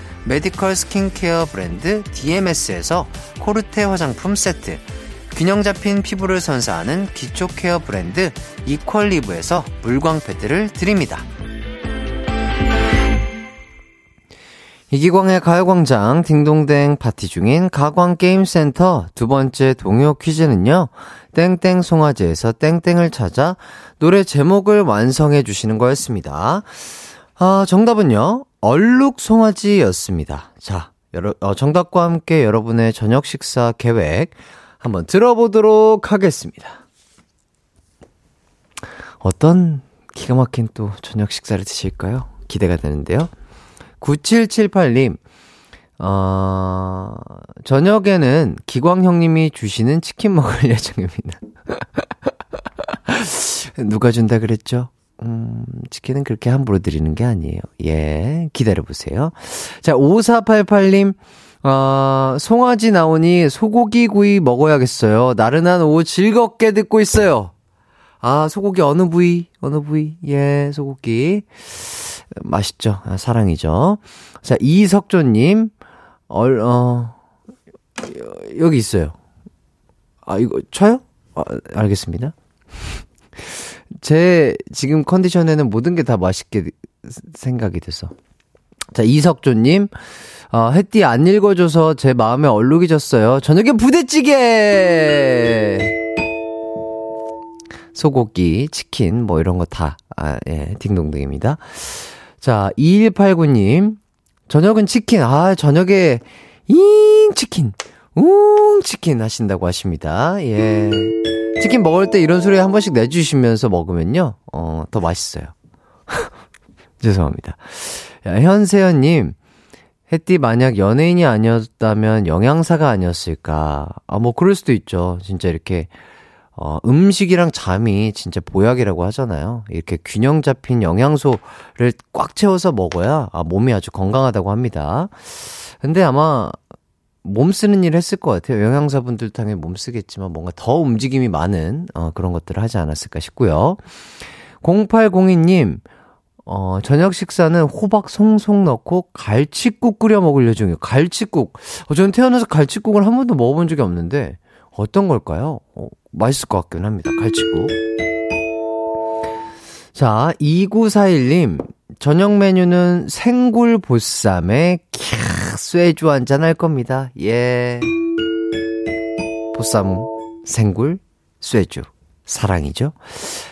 메디컬 스킨케어 브랜드 DMS에서 코르테 화장품 세트, 균형 잡힌 피부를 선사하는 기초 케어 브랜드 이퀄리브에서 물광 패드를 드립니다. 이기광의 가요광장 딩동댕 파티 중인 가광게임센터 두 번째 동요 퀴즈는요, 땡땡 송아지에서 땡땡을 찾아 노래 제목을 완성해 주시는 거였습니다. 아, 정답은요, 얼룩 송아지였습니다. 자, 정답과 함께 여러분의 저녁 식사 계획 한번 들어보도록 하겠습니다. 어떤 기가 막힌 또 저녁 식사를 드실까요? 기대가 되는데요. 9778님, 저녁에는 기광 형님이 주시는 치킨 먹을 예정입니다. 누가 준다 그랬죠? 치킨은 그렇게 함부로 드리는 게 아니에요. 예, 기다려보세요. 자, 5488님, 송아지 나오니 소고기 구이 먹어야겠어요. 나른한 오후 즐겁게 듣고 있어요. 아, 소고기 어느 부위? 예, 소고기. 맛있죠? 아, 사랑이죠. 자, 이석조님, 여기 있어요. 아, 이거 쳐요? 아, 알겠습니다. 제 지금 컨디션에는 모든 게 다 맛있게 생각이 돼서. 자, 이석조님, 햇띠 안 읽어줘서 제 마음에 얼룩이 졌어요. 저녁엔 부대찌개! 소고기, 치킨, 뭐 이런 거 다, 예, 딩동댕입니다. 자, 2189님, 저녁은 치킨, 저녁에, 잉, 치킨, 웅, 치킨 하신다고 하십니다. 예. 치킨 먹을 때 이런 소리 한 번씩 내주시면서 먹으면요, 더 맛있어요. 죄송합니다. 현세연님, 햇띠 만약 연예인이 아니었다면 영양사가 아니었을까? 아, 뭐 그럴 수도 있죠. 진짜 이렇게 음식이랑 잠이 진짜 보약이라고 하잖아요. 이렇게 균형 잡힌 영양소를 꽉 채워서 먹어야 몸이 아주 건강하다고 합니다. 근데 아마 몸 쓰는 일 했을 것 같아요. 영양사분들 당연히 몸 쓰겠지만 뭔가 더 움직임이 많은 그런 것들을 하지 않았을까 싶고요. 0802님, 저녁 식사는 호박 송송 넣고 갈치국 끓여 먹을 예정이에요. 갈치국. 저는 태어나서 갈치국을 한 번도 먹어본 적이 없는데 어떤 걸까요? 맛있을 것 같긴 합니다. 갈치국. 자, 2941님, 저녁 메뉴는 생굴보쌈에 쇠주 한잔 할 겁니다. 예. 보쌈, 생굴, 쇠주. 사랑이죠?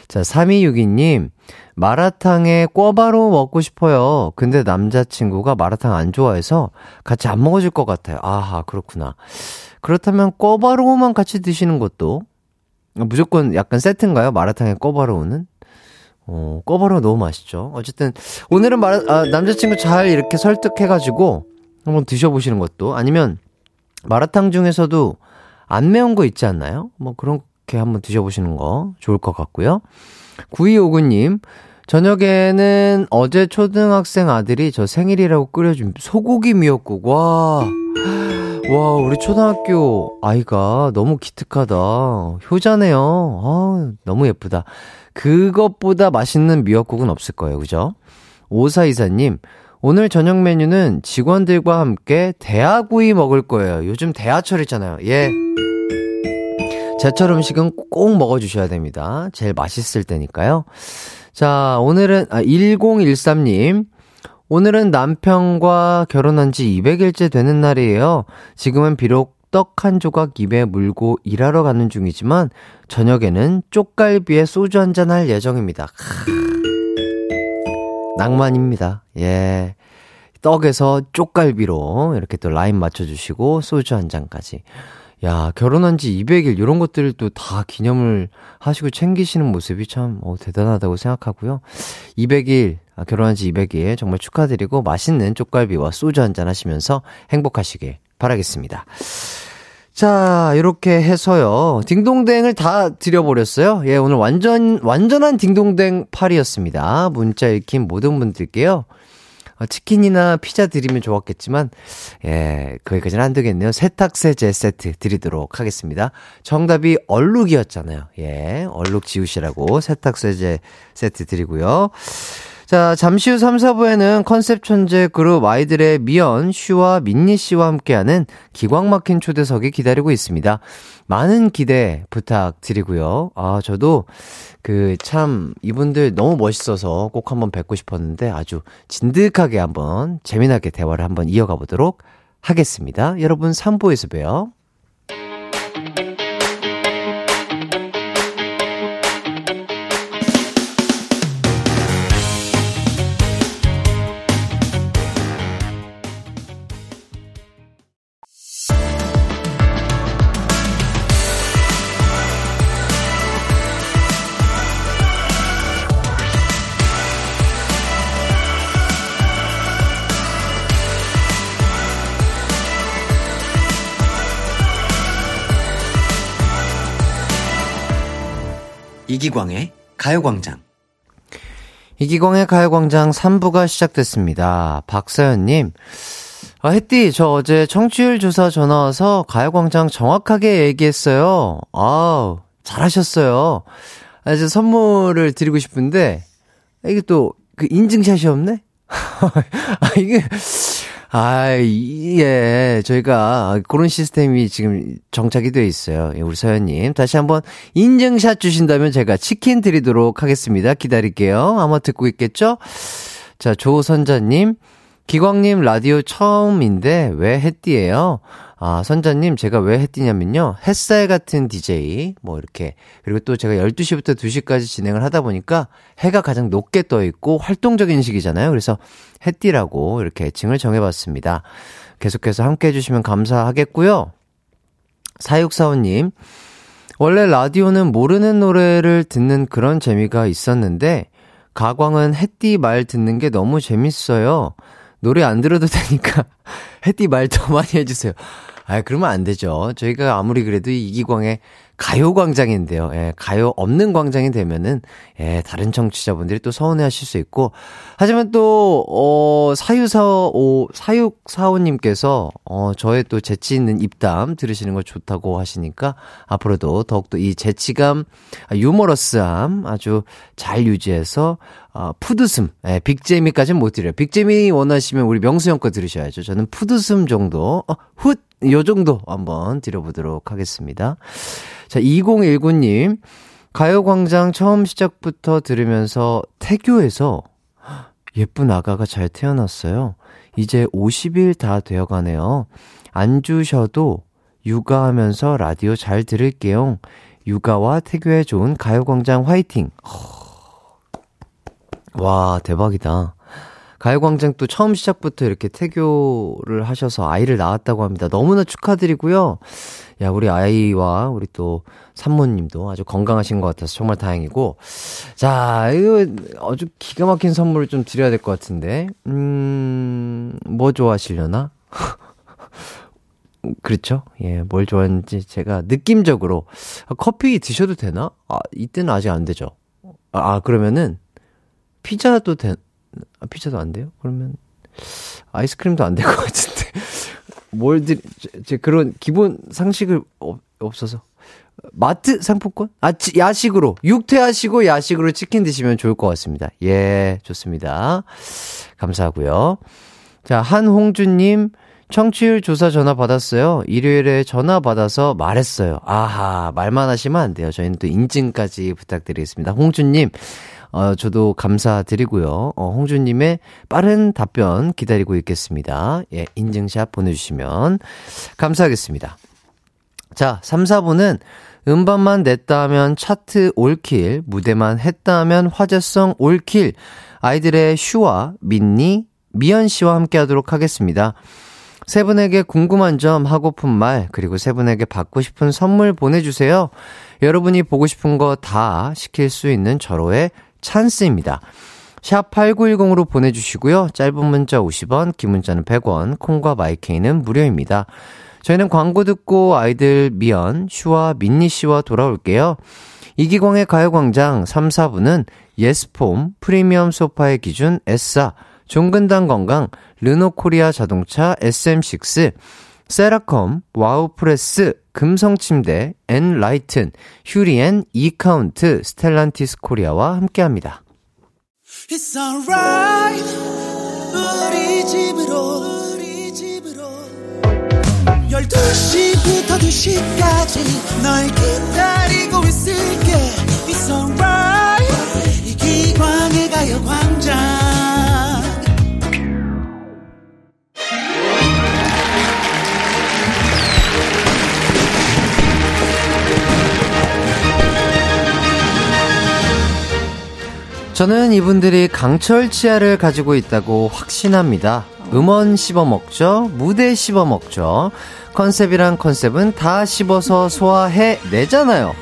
자, 3262님, 마라탕에 꿔바로 먹고 싶어요. 근데 남자친구가 마라탕 안 좋아해서 같이 안 먹어줄 것 같아요. 아하, 그렇구나. 그렇다면 꿔바로우만 같이 드시는 것도, 무조건 약간 세트인가요? 마라탕에 꿔바로우는? 꿔바로우 너무 맛있죠. 어쨌든 오늘은 남자친구 잘 이렇게 설득해가지고 한번 드셔보시는 것도, 아니면 마라탕 중에서도 안 매운 거 있지 않나요? 뭐 그런 한번 드셔보시는 거 좋을 것 같고요. 9259님, 저녁에는 어제 초등학생 아들이 저 생일이라고 끓여준 소고기 미역국. 와, 우리 초등학교 아이가 너무 기특하다. 효자네요. 너무 예쁘다. 그것보다 맛있는 미역국은 없을 거예요, 그죠? 5424님, 오늘 저녁 메뉴는 직원들과 함께 대하구이 먹을 거예요. 요즘 대하철이잖아요. 예, 제철 음식은 꼭 먹어주셔야 됩니다. 제일 맛있을 때니까요. 자, 오늘은 1013님, 오늘은 남편과 결혼한 지 200일째 되는 날이에요. 지금은 비록 떡 한 조각 입에 물고 일하러 가는 중이지만 저녁에는 쪽갈비에 소주 한잔 할 예정입니다. 낭만입니다. 예, 떡에서 쪽갈비로 이렇게 또 라인 맞춰주시고 소주 한 잔까지. 야, 결혼한 지 200일 이런 것들을 또 다 기념을 하시고 챙기시는 모습이 참 대단하다고 생각하고요. 200일, 결혼한 지 200일 정말 축하드리고 맛있는 쪽갈비와 소주 한잔 하시면서 행복하시길 바라겠습니다. 자, 이렇게 해서요. 딩동댕을 다 드려버렸어요. 예, 오늘 완전한 딩동댕 팔이었습니다. 문자 읽힌 모든 분들께요. 치킨이나 피자 드리면 좋았겠지만, 예, 거기까지는 안 되겠네요. 세탁세제 세트 드리도록 하겠습니다. 정답이 얼룩이었잖아요. 예, 얼룩 지우시라고 세탁세제 세트 드리고요. 자, 잠시 후 3, 4부에는 컨셉 천재 그룹 아이들의 미연, 슈화, 민니 씨와 함께하는 기광 막힌 초대석이 기다리고 있습니다. 많은 기대 부탁드리고요. 아, 저도 참 이분들 너무 멋있어서 꼭 한번 뵙고 싶었는데 아주 진득하게 한번 재미나게 대화를 한번 이어가 보도록 하겠습니다. 여러분 3부에서 봬요. 이기광의 가요광장. 이기광의 가요광장 3부가 시작됐습니다. 박서연님, 햇띠, 저 어제 청취율 조사 전화와서 가요광장 정확하게 얘기했어요. 아우, 잘하셨어요. 아, 이제 선물을 드리고 싶은데, 이게 또, 인증샷이 없네? 예, 저희가 그런 시스템이 지금 정착이 되어 있어요. 예, 우리 서현님 다시 한번 인증샷 주신다면 제가 치킨 드리도록 하겠습니다. 기다릴게요. 아마 듣고 있겠죠? 자, 조선자님, 기광님 라디오 처음인데 왜 햇띠예요? 아, 선자님, 제가 왜 햇띠냐면요, 햇살 같은 DJ 이렇게, 그리고 또 제가 12시부터 2시까지 진행을 하다 보니까 해가 가장 높게 떠 있고 활동적인 시기잖아요. 그래서 햇띠라고 이렇게 애칭을 정해봤습니다. 계속해서 함께해 주시면 감사하겠고요. 4645님, 원래 라디오는 모르는 노래를 듣는 그런 재미가 있었는데 가광은 햇띠 말 듣는 게 너무 재밌어요. 노래 안 들어도 되니까 햇띠 말 더 많이 해주세요. 아, 그러면 안 되죠. 저희가 아무리 그래도 이기광의 가요광장인데요. 예, 가요 없는 광장이 되면은, 예, 다른 청취자분들이 또 서운해 하실 수 있고. 하지만 또, 4645님께서, 저의 또 재치 있는 입담 들으시는 거 좋다고 하시니까, 앞으로도 더욱더 이 재치감, 유머러스함 아주 잘 유지해서, 푸드슴, 예, 빅재미까지는 못 드려요. 빅재미 원하시면 우리 명수형 거 들으셔야죠. 저는 푸드슴 정도, 요 정도 한번 드려보도록 하겠습니다. 자, 2019님, 가요광장 처음 시작부터 들으면서 태교에서 예쁜 아가가 잘 태어났어요. 이제 50일 다 되어가네요. 안 주셔도 육아하면서 라디오 잘 들을게요. 육아와 태교에 좋은 가요광장 화이팅. 와, 대박이다. 가요광장 또 처음 시작부터 이렇게 태교를 하셔서 아이를 낳았다고 합니다. 너무나 축하드리고요. 야, 우리 아이와 우리 또 산모님도 아주 건강하신 것 같아서 정말 다행이고. 자, 이거 아주 기가 막힌 선물을 좀 드려야 될 것 같은데. 뭐 좋아하시려나? 그렇죠? 예, 뭘 좋아하는지 제가 느낌적으로. 커피 드셔도 되나? 아, 이때는 아직 안 되죠. 아, 그러면은 피자도 되나? 피자도 안 돼요? 그러면 아이스크림도 안 될 것 같은데. 제 그런 기본 상식을 없어서. 마트 상품권? 아, 야식으로, 육퇴하시고 야식으로 치킨 드시면 좋을 것 같습니다. 예, 좋습니다. 감사하고요. 자, 한홍주님, 청취율 조사 전화 받았어요. 일요일에 전화 받아서 말했어요. 아하, 말만 하시면 안 돼요. 저희는 또 인증까지 부탁드리겠습니다. 홍주님, 저도 감사드리고요. 홍준님의 빠른 답변 기다리고 있겠습니다. 예, 인증샷 보내주시면 감사하겠습니다. 자, 3, 4부는 음반만 냈다 하면 차트 올킬, 무대만 했다 하면 화제성 올킬, 아이들의 슈화, 민니, 미연 씨와 함께 하도록 하겠습니다. 세 분에게 궁금한 점, 하고픈 말, 그리고 세 분에게 받고 싶은 선물 보내주세요. 여러분이 보고 싶은 거 다 시킬 수 있는 절호의 찬스입니다. 샵 8910으로 보내주시고요. 짧은 문자 50원, 긴 문자는 100원, 콩과 마이케이는 무료입니다. 저희는 광고 듣고 아이들 미연, 슈와 민니 씨와 돌아올게요. 이기광의 가요광장 3, 4부는 예스폼, 프리미엄 소파의 기준 S사, 종근당 건강, 르노코리아 자동차 SM6, 세라컴, 와우프레스, 금성침대, 엔라이튼, 휴리엔, 이카운트, 스텔란티스 코리아와 함께합니다. It's alright, 우리 집으로 12시부터 2시까지 널 기다리고 있을게. It's alright, 이기광의 가요광장. 저는 이분들이 강철 치아를 가지고 있다고 확신합니다. 음원 씹어먹죠, 무대 씹어먹죠, 컨셉이란 컨셉은 다 씹어서 소화해내잖아요.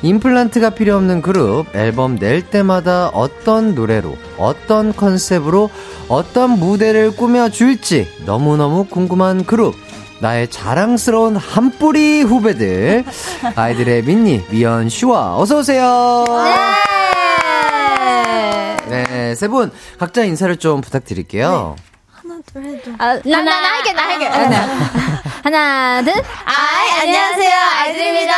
임플란트가 필요 없는 그룹, 앨범 낼 때마다 어떤 노래로, 어떤 컨셉으로, 어떤 무대를 꾸며줄지 너무너무 궁금한 그룹, 나의 자랑스러운 한 뿌리 후배들, 아이들의 민니, 미연, 슈화, 어서오세요. 네, 세 분 각자 인사를 좀 부탁드릴게요. 네. 하나, 둘. 안녕하세요, 아이들입니다.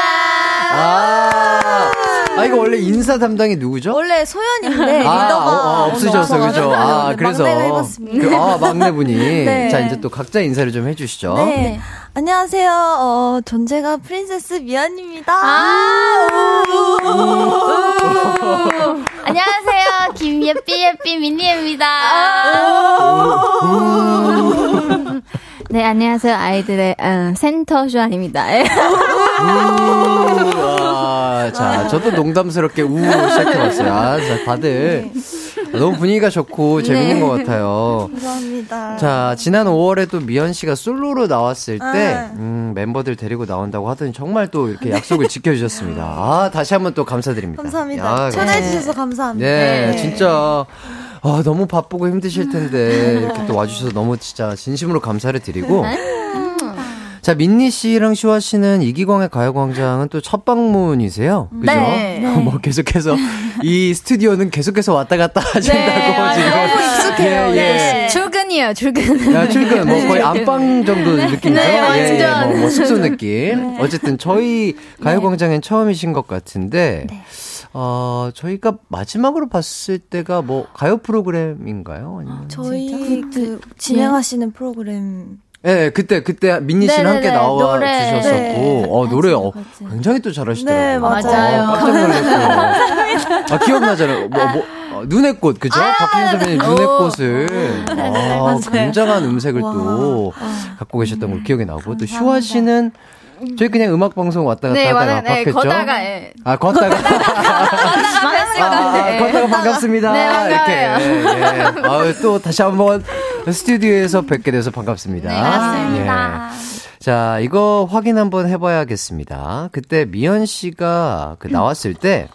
아, 이거 원래 인사 담당이 누구죠? 원래 소연인데 리더가 없으셨어, 그죠? 아, 그래서 막내가 해봤습니다. 막내분이. 네. 자, 이제 또 각자 인사를 좀 해주시죠. 네. 네. 안녕하세요, 존재가 프린세스 미연입니다. 안녕하세요, 김예삐예삐 민니입니다. 네, 안녕하세요, 아이들의 센터 슈안입니다. 자, 저도 농담스럽게 시작해봤어요. 자, 다들 너무 분위기가 좋고 재밌는 네. 것 같아요. 감사합니다. 자, 지난 5월에 또 미연 씨가 솔로로 나왔을 때 멤버들 데리고 나온다고 하더니 정말 또 이렇게 약속을 지켜주셨습니다. 아, 다시 한번 또 감사드립니다. 감사합니다. 야, 초대해주셔서 감사합니다. 네, 진짜. 아, 너무 바쁘고 힘드실 텐데 이렇게 또 와주셔서 너무 진짜 진심으로 감사를 드리고. 자, 민니 씨랑 슈화 씨는 이기광의 가요광장은 또 첫 방문이세요. 그죠? 네. 뭐 계속해서 이 스튜디오는 계속해서 왔다 갔다 하신다고. 네, 지금. 너무 익숙해요. 예, 예. 출근이에요, 출근. 야, 출근. 뭐 거의 안방 정도 느낌이죠? 네, 완전. 예, 예. 뭐 숙소 느낌. 네. 어쨌든 저희 가요광장엔 처음이신 것 같은데. 네. 저희가 마지막으로 봤을 때가 뭐 가요 프로그램인가요? 아니면 저희 그 진행하시는 프로그램. 네, 그때 민니 씨는 함께 나와 주셨었고, 네. 노래 굉장히 또 잘하시더라고요. 네, 맞아요. 깜짝 놀랐어요. 아, 기억나잖아요. 눈의 꽃, 그죠? 박진희 선배님 눈의 꽃을 굉장한 음색을 또 갖고 계셨던 걸 기억이 나고, 또 슈화 씨는 저희 그냥 음악 방송 왔다 갔다 하다가 바뀌었죠? 걷다가, 예. 아, 걷다가. 걷다가 반갑습니다. 네, 이렇게. 예, 예. 또 다시 한번 스튜디오에서 뵙게 돼서 반갑습니다. 네, 반갑습니다. 예. 자, 이거 확인 한번 해봐야겠습니다. 그때 미연 씨가 나왔을 때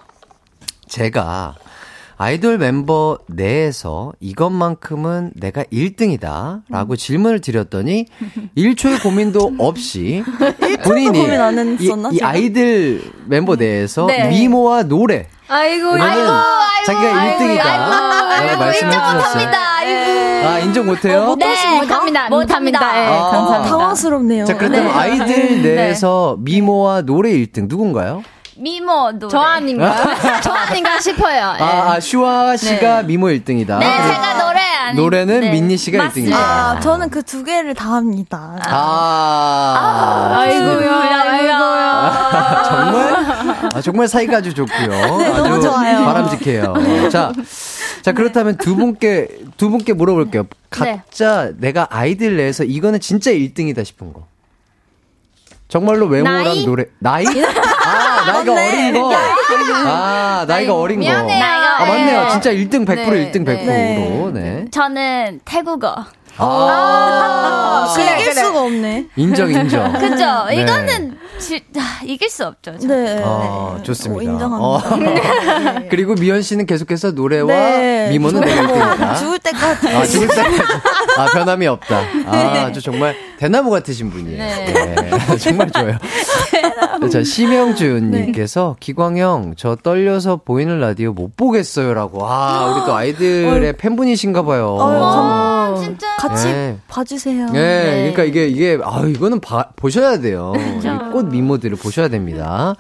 제가 아이돌 멤버 내에서 이것만큼은 내가 1등이다 라고 질문을 드렸더니 1초의 고민도 없이 본인이 고민 안 했었나, 이 아이들 멤버 내에서 네. 미모와 노래 아이고 자기가 1등이다 말씀해 주셨어요. 아, 인정 못해요? 못합니다. 예, 감사합니다. 당황스럽네요. 자, 그렇다면 아이들 내에서 미모와 노래 1등 누군가요? 미모 노래. 저 아닌가? 저 아닌가 싶어요. 네. 슈화 씨가 미모 1등이다. 네, 제가 노래 안 노래는 네. 민니 씨가 맞습니다. 1등이에요. 아, 저는 그 두 개를 다 합니다. 아이고야. 정말? 아, 정말 사이가 아주 좋고요. 네, 아주 너무 좋아요. 바람직해요. 자, 그렇다면 두 분께 물어볼게요. 각자 네. 내가 아이들 내에서 이거는 진짜 1등이다 싶은 거. 정말로 외모랑 나이? 노래. 나이? 아, 나이가 어린 거. 아, 나이가 어린 거. 아, 맞네요. 진짜 1등 100%, 네. 1등 100%로. 네. 저는 태국어. 아, 이길 수가 없네. 인정. 그죠? 네. 이거는 이길 수 없죠. 저는. 네. 아, 좋습니다. 인정합니다. 네. 그리고 미연 씨는 계속해서 노래와 네. 미모는 내가 1등이다. 죽을 때까지. 아, 죽을 때까지. 아, 변함이 없다. 아, 저 정말 대나무 같으신 분이에요. 네. 네. 정말 좋아요. 자, 심영준님께서 네. 기광형, 저 떨려서 보이는 라디오 못 보겠어요라고. 아, 우리 또 아이들의 팬분이신가 봐요. 아, 진짜. 같이 네. 봐주세요. 네. 네. 그러니까 이게, 아, 이거는 보셔야 돼요. 이 꽃 미모들을 보셔야 됩니다.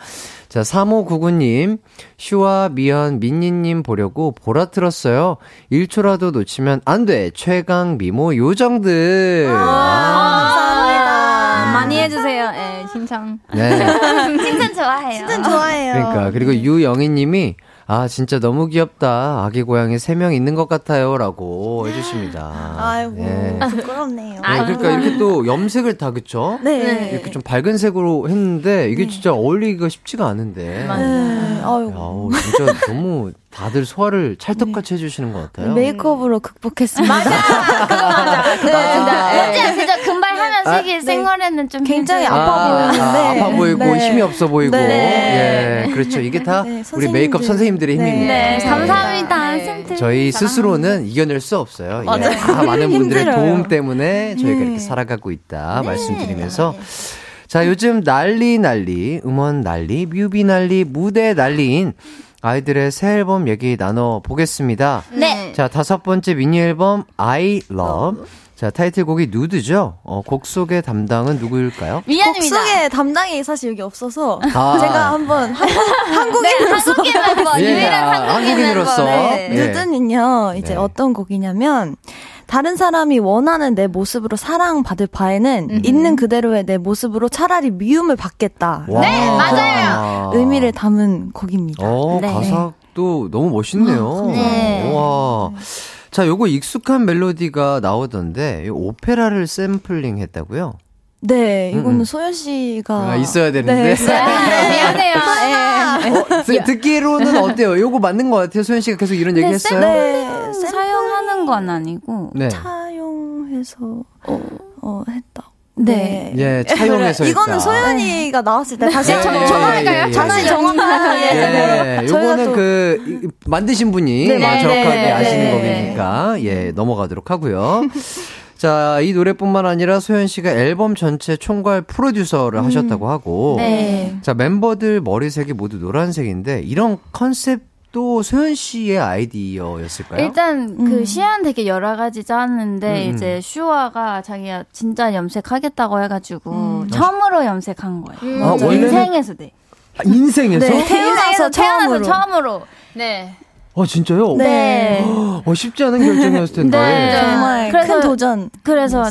자, 3599님, 슈화, 미연, 민니님 보려고 보라 틀었어요. 1초라도 놓치면 안 돼. 최강 미모 요정들. 감사합니다. 많이 해주세요. 네, 신청. 네. 칭찬 좋아해요. 그러니까. 그리고 유영희님이, 아, 진짜 너무 귀엽다. 아기 고양이 3명 있는 것 같아요. 라고 해주십니다. 아이고, 네. 부끄럽네요. 네, 그러니까 이렇게 또 염색을 다, 그쵸? 네. 이렇게 좀 밝은 색으로 했는데, 이게 네. 진짜 어울리기가 쉽지가 않은데. 네. 아이고. 야, 진짜 너무 다들 소화를 찰떡같이 네. 해주시는 것 같아요. 메이크업으로 극복했습니다. 맞아. 네. 진짜 금발하면 색이 생활에는 좀 굉장히 아파 보였는데. 아파 보이고, 네. 힘이 없어 보이고. 네. 예, 그렇죠. 이게 다 네. 우리 메이크업 선생님들의 힘입니다. 네, 감사합니다. 네. 저희 스스로는 이겨낼 수 없어요. 예, 다 많은 분들의 도움 때문에 저희가 이렇게 살아가고 있다 말씀드리면서 자, 요즘 난리 음원 난리 뮤비 난리 무대 난리인 아이들의 새 앨범 얘기 나눠보겠습니다. 네. 자, 5번째 미니 앨범 I Love. 자, 타이틀곡이 누드죠? 곡 소개 담당은 누구일까요? 미안합니다. 곡 소개 담당이 사실 여기 없어서 제가 한번 한국인으로서 네. 누드는요 이제 네. 어떤 곡이냐면 다른 사람이 원하는 내 모습으로 사랑받을 바에는 있는 그대로의 내 모습으로 차라리 미움을 받겠다. 와. 네, 맞아요. 의미를 담은 곡입니다. 네. 가사도 너무 멋있네요. 네. 와. 자, 요거 익숙한 멜로디가 나오던데 오페라를 샘플링 했다고요? 네, 이거는 소연 씨가 있어야 되는데. 네, 미안해요. 듣기로는 어때요? 요거 맞는 것 같아요. 소연 씨가 계속 이런 얘기했어요. 네, 사용하는 건 아니고 네. 차용해서 했다. 네. 예, 차용해서. 이거는 소연이가 나왔을 때 다시 정확할까요? 다시 정확하게. 예, 요거는 그, 만드신 분이 네, 정확하게 네, 아시는 곡이니까, 예, 넘어가도록 하고요. 자, 이 노래뿐만 아니라 소연 씨가 앨범 전체 총괄 프로듀서를 하셨다고 하고, 네. 자, 멤버들 머리색이 모두 노란색인데, 이런 컨셉 또 소연 씨의 아이디어였을까요? 일단 그 시안 되게 여러 가지 짰는데 이제 슈화가 자기가 진짜 염색하겠다고 해가지고 처음으로 염색한 거예요. 아, 인생에서 네. 아, 인생에서? 네. 태어나서 처음으로. 네. 아, 진짜요? 네. 쉽지 않은 결정이었을 텐데. 네, 정말 큰 도전. 그래서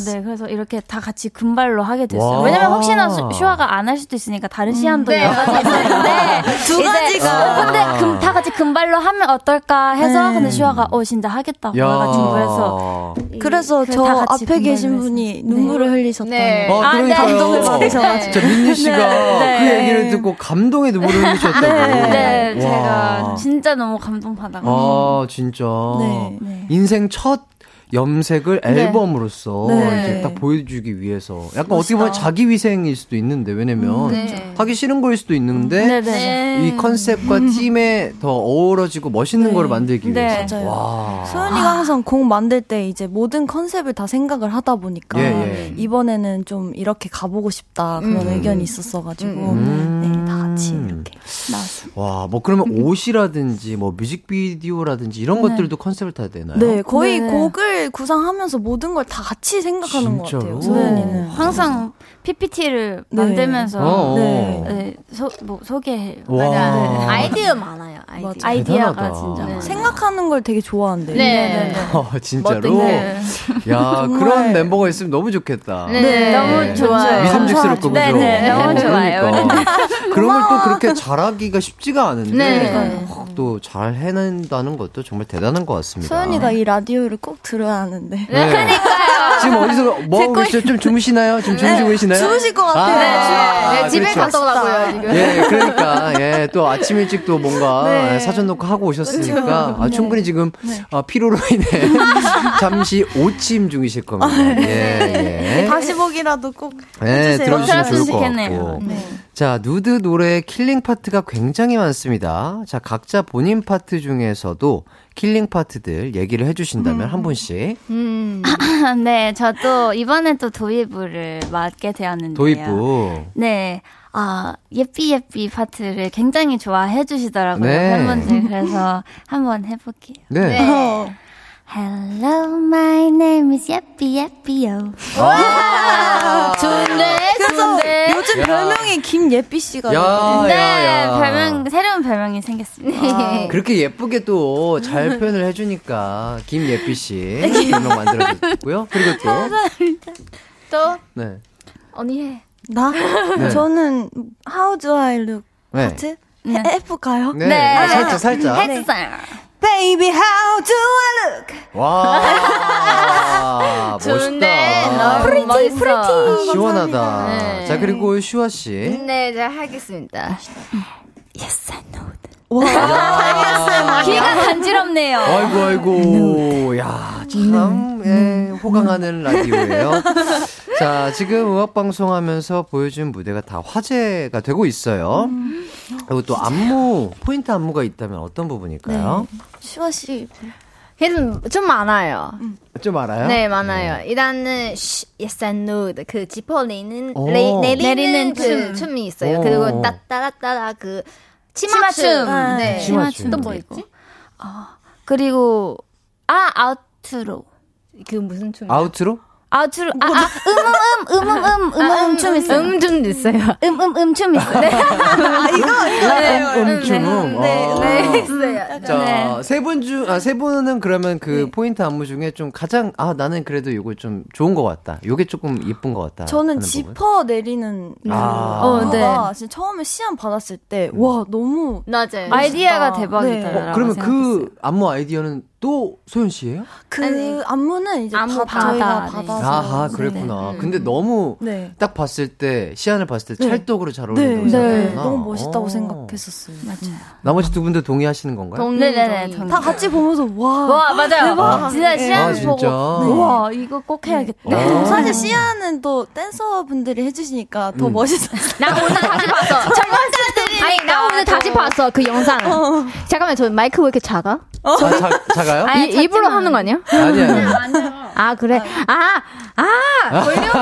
이렇게 다 같이 금발로 하게 됐어요. 왜냐면 혹시나 슈화가 안 할 수도 있으니까 다른 시안도 여러 가지 있었는데 두 가지가. 근데 다 같이 금발로 하면 어떨까 해서 근데 슈화가 진짜 하겠다고 해가지고 그래서 저 앞에 계신 분이 눈물을 흘리셨다는 감동을 받으셔가지고. 진짜 민니 씨가 그 얘기를 듣고 감동의 눈물을 흘리셨다고. 네, 제가 진짜 너무 감동받았어요. 아, 진짜. 네. 인생 첫 염색을 앨범으로서 이제 딱 보여주기 위해서. 약간 어떻게 보면 자기 위생일 수도 있는데, 왜냐면 하기 싫은 거일 수도 있는데, 이 컨셉과 팀에 더 어우러지고 멋있는 걸 만들기 위해서. 와. 소연이가 항상 곡 만들 때 이제 모든 컨셉을 다 생각을 하다 보니까, 이번에는 좀 이렇게 가보고 싶다 그런 의견이 있었어가지고, 네, 다 같이 이렇게 나왔습니다. 와, 뭐 그러면 옷이라든지 뭐 뮤직비디오라든지 이런 것들도 컨셉을 다 내나요? 네, 거의 곡을 구상하면서 모든 걸 다 같이 생각하는 것 같아요. 소연이는 항상 PPT를 만들면서 소개해요. 아이디어 많아요. 아이디어가 진짜 네. 생각하는 걸 되게 좋아한대요. 네. 네. 진짜로? 네. 야, 그런 멤버가 있으면 너무 좋겠다. 네. 네. 너무 좋아요. 미성직스럽고 그죠? 네. 너무 좋아요. 그러니까. 그런 걸 또 그렇게 잘하기가 쉽지가 않은데 네. 또 잘 해낸다는 것도 정말 대단한 것 같습니다. 소연이가 이 라디오를 꼭 들어야 하는데. 네. 그러니까요. 지금 어디서 뭐 하고 계시죠? 좀 주무시나요? 지금 주무시고 계시나요? 주무실 것 같아요. 네. 네, 집에 갔다 오라고요, 지금. 예, 그러니까. 예, 또 아침 일찍 또 뭔가 네. 사전 녹화 하고 오셨으니까 그렇죠. 아, 충분히 지금 네. 피로로 인해 잠시 오침 중이실 겁니다. 예, 예. 다시 보기라도 꼭 예, 들어주시면 좋을 것 같고. 네. 자, 누드 노래의 킬링 파트가 굉장히 많습니다. 자, 각자 본인 파트 중에서도 킬링 파트들 얘기를 해주신다면 한 분씩. 네, 저도 이번에 또 도입부를 맡게 되었는데요. 도입부. 네. 아, 예삐예삐 파트를 굉장히 좋아해 주시더라고요. 네. 팬분들. 그래서 한번 해볼게요. 네. 네. Hello, my name is Yeppy Yeppy Yo. 와! 좋은데? 좋은데? 요즘 야. 별명이 김예삐 씨가. 야, 네, 야. 별명, 새로운 별명이 생겼습니다. 아, 그렇게 예쁘게 또 잘 표현을 해주니까, 김예삐 씨. 별명 만들어줬고요. 그리고 또. 감사합니다. 또? 네. 언니 해. 나? 네. 저는 How do I look? 네. 파트? 네. F 가요? 네. 네. 아, 살짝. 했어요. Baby, how do I look? 와, 멋있다. 프리티, 프리티. 시원하다. 네. 자, 그리고 슈화 씨. 네, 제가 하겠습니다. Yes, I know. 와, 귀가 간지럽네요. 아이고, 아이고. 야, 참, 예, 호강하는 라디오예요. 자, 지금 음악방송 하면서 보여준 무대가 다 화제가 되고 있어요. 그리고 또 안무, 포인트 안무가 있다면 어떤 부분일까요? 네. 슈화 씨. 그래도 좀 많아요. 좀 많아요? 네, 많아요. 일단은 Yes and No, 그 지퍼레이는 내리는 그 춤이 있어요. 그리고 따따라따라 그 치마춤. 네. 치마춤. 또 뭐 있지? 그리고 아웃트로. 그 무슨 춤? 아웃트로? 아웃트로. 춤 있어요. 춤 있어요. 춤 있어요. 네. 아, 이거. 춤. 네, 있어요. 자, 세 분 중, 세 분은 그러면 그 포인트 안무 중에 좀 가장, 나는 그래도 요거 좀 좋은 것 같다. 요게 조금 예쁜 것 같다. 저는 지퍼 내리는. 네. 진짜 처음에 시안 받았을 때, 와, 너무. 맞아요. 아이디어가 대박이다. 그러면 그 안무 아이디어는 또 소연 씨예요? 그 아니, 안무는 이제 안무 저희가 받아서. 아하, 그랬구나. 네. 근데 너무 딱 봤을 때 시안을 봤을 때 찰떡으로 잘 어울린다고 생각했나? 네. 너무 멋있다고 생각했었어요. 맞아요. 나머지 두 분도 동의하시는 건가요? 동의. 다 같이 보면서 와 맞아요. 대박. 진짜 시안 보고 네. 와 이거 꼭 해야겠다. 사실 시안은 또 댄서분들이 해주시니까 더 멋있었어요. 나 오늘 다시 봤어. 아니 나 오늘 다시 봤어 그 영상. 잠깐만 저 마이크 왜 이렇게 작아? 작아요? 아니, 입으로 하는 거 아니야? 아니야. 아 그래. 볼륨을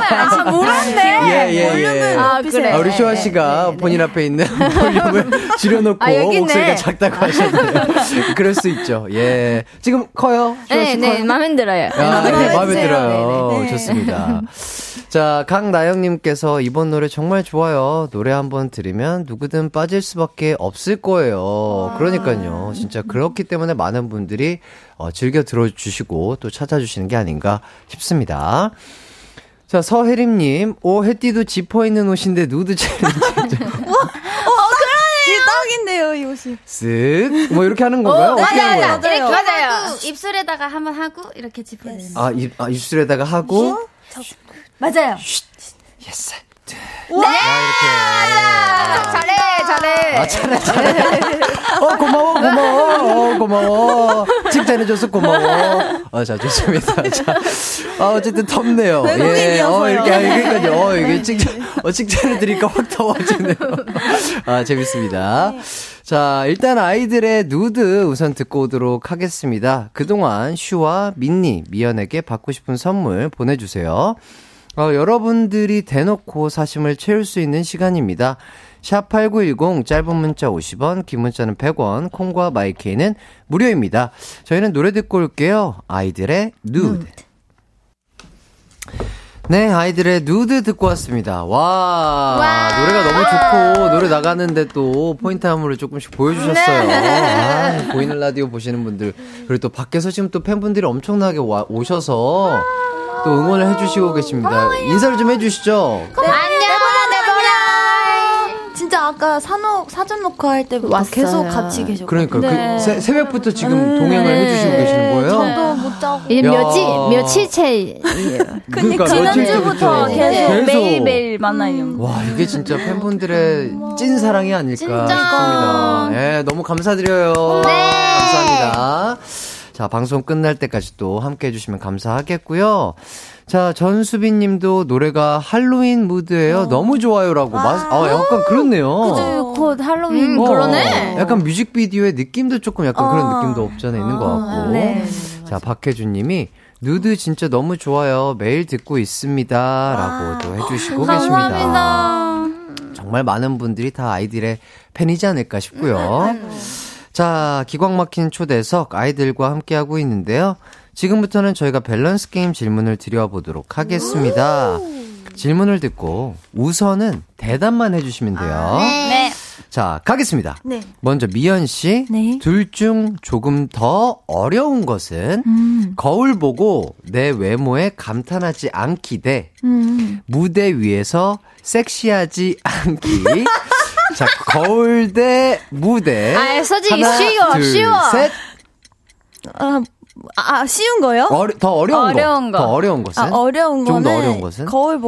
몰랐네. 예예예. 아 그래. 우리 쇼아 씨가 본인 앞에 있는 볼륨을 줄여놓고 목소리가 작다고 하셨네요. 그럴 수 있죠. 예. 지금 커요? 네네. 마음에 들어요. 마음에 들어요. 좋습니다. 자, 강나영님께서 이번 노래 정말 좋아요. 노래 한번 들으면 누구든 빠질 수밖에 없을 거예요. 그러니까요. 진짜 그렇기 때문에 많은 분들이 즐겨 들어주시고 또 찾아주시는 게 아닌가 싶습니다. 자, 서혜림님. 햇띠도 지퍼 있는 옷인데 누드 챌린지. 딱인데요, 이 옷이. 쓱. 뭐, 이렇게 하는 건가요? 맞아요. 입술에다가 한번 하고, 이렇게 지퍼를. 입술에다가 하고. 맞아요. 예스. 와, 이렇게. 잘해. 잘해. 고마워. 칭찬해줘서 고마워. 자, 좋습니다. 자, 어쨌든 덥네요. 예, 이렇게, 그러니까요. 이게 칭찬을 드리니까 확 더워지네요. 재밌습니다. 자, 일단 아이들의 누드 우선 듣고 오도록 하겠습니다. 그동안 슈와 민니, 미연에게 받고 싶은 선물 보내주세요. 여러분들이 대놓고 사심을 채울 수 있는 시간입니다. 샵8910 짧은 문자 50원, 긴 문자는 100원, 콩과 마이케이는 무료입니다. 저희는 노래 듣고 올게요. 아이들의 누드. 네, 아이들의 누드 듣고 왔습니다. 와 노래가 너무 좋고 노래 나가는데 또 포인트 안무를 조금씩 보여주셨어요. 네. 아, 보이는 라디오 보시는 분들 그리고 또 밖에서 지금 또 팬분들이 엄청나게 오셔서 또 응원을 해주시고 계십니다. 인사를 좀 해주시죠. 진짜 아까 사전 녹화할 때 계속 같이 계셨고 그러니까 네. 새벽부터 지금 동행을 해주시고 계시는 거예요? 저도 못 자고 이제 며칠째예요. 그러니까 지난주부터 계속 매일매일 만나요. 와 이게 진짜 팬분들의 찐사랑이 아닐까 진짜. 싶습니다. 네, 너무 감사드려요. 네. 감사합니다. 자 방송 끝날 때까지 또 함께 해주시면 감사하겠고요. 자 전수빈님도 노래가 할로윈 무드예요. 너무 좋아요라고. 약간 그렇네요. 그죠, 곧 할로윈. 그러네. 약간 뮤직비디오의 느낌도 조금 약간 그런 느낌도 없지 않아 있는 것 같고. 네. 자 박혜준님이 누드 진짜 너무 좋아요. 매일 듣고 있습니다라고 또 해주시고 계십니다. 감사합니다. 정말 많은 분들이 다 아이들의 팬이지 않을까 싶고요. 자 기광 막힌 초대석 아이들과 함께하고 있는데요. 지금부터는 저희가 밸런스 게임 질문을 드려보도록 하겠습니다. 질문을 듣고 우선은 대답만 해주시면 돼요. 네. 자 가겠습니다. 네. 먼저 미연 씨, 네. 둘 중 조금 더 어려운 것은 거울 보고 내 외모에 감탄하지 않기 대 무대 위에서 섹시하지 않기. 자 거울 대 무대. 아 솔직히 쉬워. 셋. 쉬운 거요? 더 어려운 것은? 어려운 거는 좀 더 어려운 것은? 거울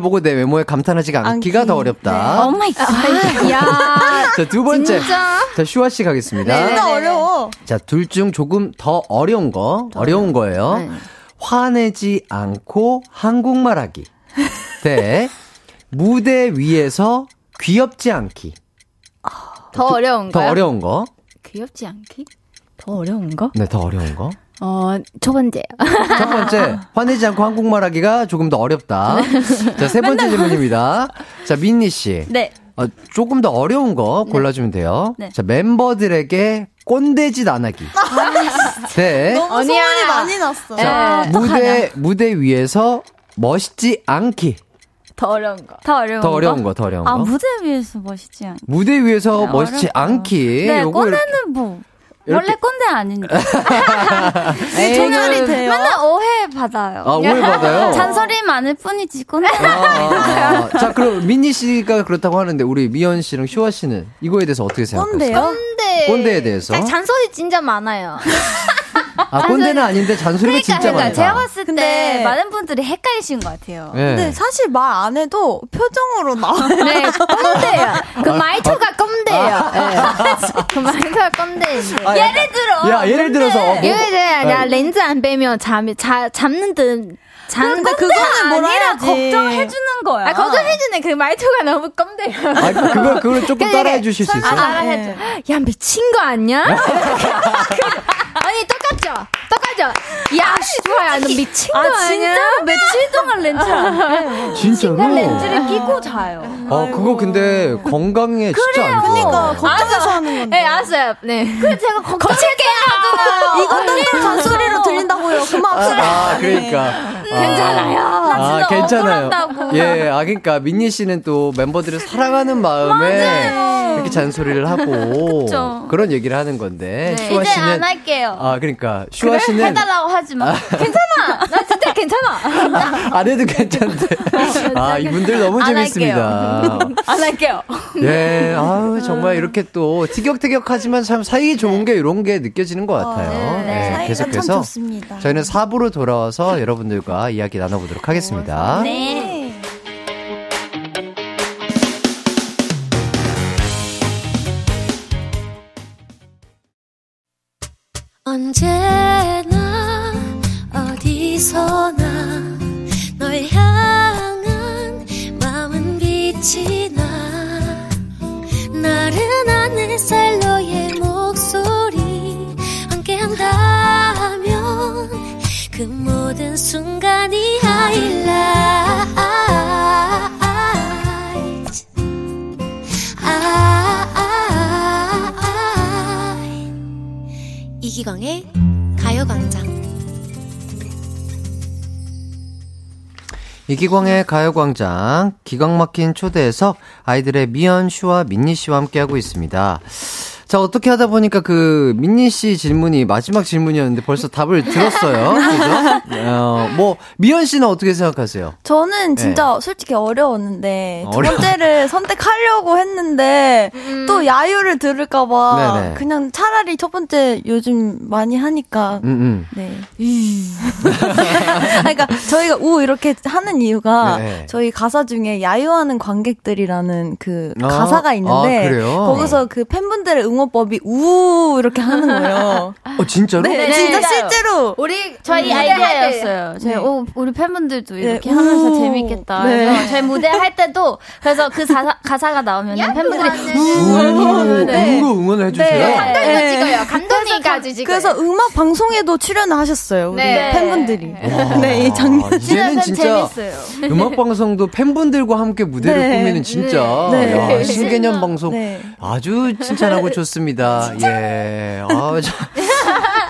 보고 내 외모에 감탄하지가 않기가 더 어렵다. 오 마이 갓. 자, 두 번째. 진짜? 자, 슈화 씨 가겠습니다. 진짜 어려워. 자, 둘 중 조금 더 어려운 거. 어려운 거예요. 네. 화내지 않고 한국말 하기. 대. 무대 위에서 귀엽지 않기. 더 어려운 거. 귀엽지 않기? 더 어려운 거? 네, 더 어려운 거. 첫 번째, 화내지 않고 한국말 하기가 조금 더 어렵다. 자, 세 번째 질문입니다. 자, 민니 씨. 네. 조금 더 어려운 거 골라주면 돼요. 네. 자, 멤버들에게 꼰대짓 안 하기. 네. 너무 소문이 많이 났어. 자, 무대 위에서 멋있지 않기. 더 어려운 거. 무대 위에서 멋있지 않기. 네, 꼰대는 뭐. 원래 꼰대 아닌데. 조절이 돼요. 맨날 오해받아요. 아, 오해받아요? 잔소리 많을 뿐이지, 꼰대. 자, 그럼 민니 씨가 그렇다고 하는데, 우리 미연 씨랑 슈아 씨는 이거에 대해서 어떻게 생각하세요? 꼰대에 대해서? 잔소리 진짜 많아요. 꼰대는 아닌데 잔소리가 진짜 많다. 제가 봤을 때 많은 분들이 헷갈리신 것 같아요. 네. 근데 사실 말 안 해도 표정으로 나와요. 네, 꼰대예요. 그 말투가 꼰대예요. 그 말투가 꼰대예요. 예를 들어서. 나 렌즈 안 빼면 잡는 듯. 그거는 뭐라 해야지. 걱정해주는 거야. 걱정해주네. 그 말투가 너무 꼰대예요. 그걸 조금 따라해 주실 수 있어요? 따라해줘. 야, 미친 거 아니야? 아니, 똑같죠? 야, 슈화야, 너 미친 거 아니야? 진짜? 며칠 동안 렌즈 안 빼요. 진짜로? 렌즈를 끼고 자요. 그거 근데 건강에 진짜 안 좋아. 그러니까, 걱정해서 하는 건데. 네, 알았어요. 네. 그래, 제가 거칠게 하잖아요. 이거 똑같은 잔소리로 들린다고요. 고맙습니다. 그러니까. 괜찮아요. 나 진짜 억울한다고. 예, 그러니까 민니 씨는 또 멤버들을 사랑하는 마음에 이렇게 잔소리를 하고 그런 얘기를 하는 건데. 네. 슈화 씨는 이제 안 할게요. 그러니까 슈화 씨는 해달라고 하지 마. 괜찮아. 나 진짜 괜찮아. 안 해도 괜찮대. 이분들 너무 재밌습니다. 안 할게요. 예, 정말 이렇게 또 티격태격하지만 참 사이 좋은 게 이런 게 느껴지는 것 같아요. 네, 계속해서 참 좋습니다. 저희는 4부로 돌아와서 여러분들과 이야기 나눠보도록 하겠습니다. 네. 언제나 어디서나 널 향한 마음은 빛이 나 나른한 햇살 너의 목소리 함께한다면 그 모든 순간이 I Love 이기광의 가요광장. 이기광의 가요광장, 기광 막힌 초대에서 아이들의 미연, 슈화, 민니 씨와 함께하고 있습니다. 자, 어떻게 하다 보니까 그 민니 씨 질문이 마지막 질문이었는데 벌써 답을 들었어요. 그죠? 뭐 미연 씨는 어떻게 생각하세요? 저는 진짜 네. 솔직히 어려웠는데 두 번째를 선택하려고 했는데 또 야유를 들을까 봐 네네. 그냥 차라리 첫 번째 요즘 많이 하니까 네. 그러니까 저희가 우 이렇게 하는 이유가 네. 저희 가사 중에 야유하는 관객들이라는 그 가사가 있는데 아, 거기서 그 팬분들의 응원 법이 우 이렇게 하는 거예요. 진짜로? 네, 네, 진짜 그러니까요. 실제로 저희 아이디어였어요. 저희 네. 우리 팬분들도 이렇게 네. 하면서 재밌겠다. 네. 그래서 저희 무대 할 때도 그래서 그 가사가 나오면 팬분들이 우로 네. 응원을 해주세요. 네. 감독님도 네. 찍어요. 감독님까지 찍어요. 그래서 음악 방송에도 출연을 하셨어요. 우리 네. 팬분들이. 네, 이 장면 이제는 진짜 재밌어요. 음악 방송도 팬분들과 함께 무대를 네. 꾸미는 진짜 네. 야, 신개념 네. 방송 네. 아주 칭찬하고. 좋습니다. 예. 아,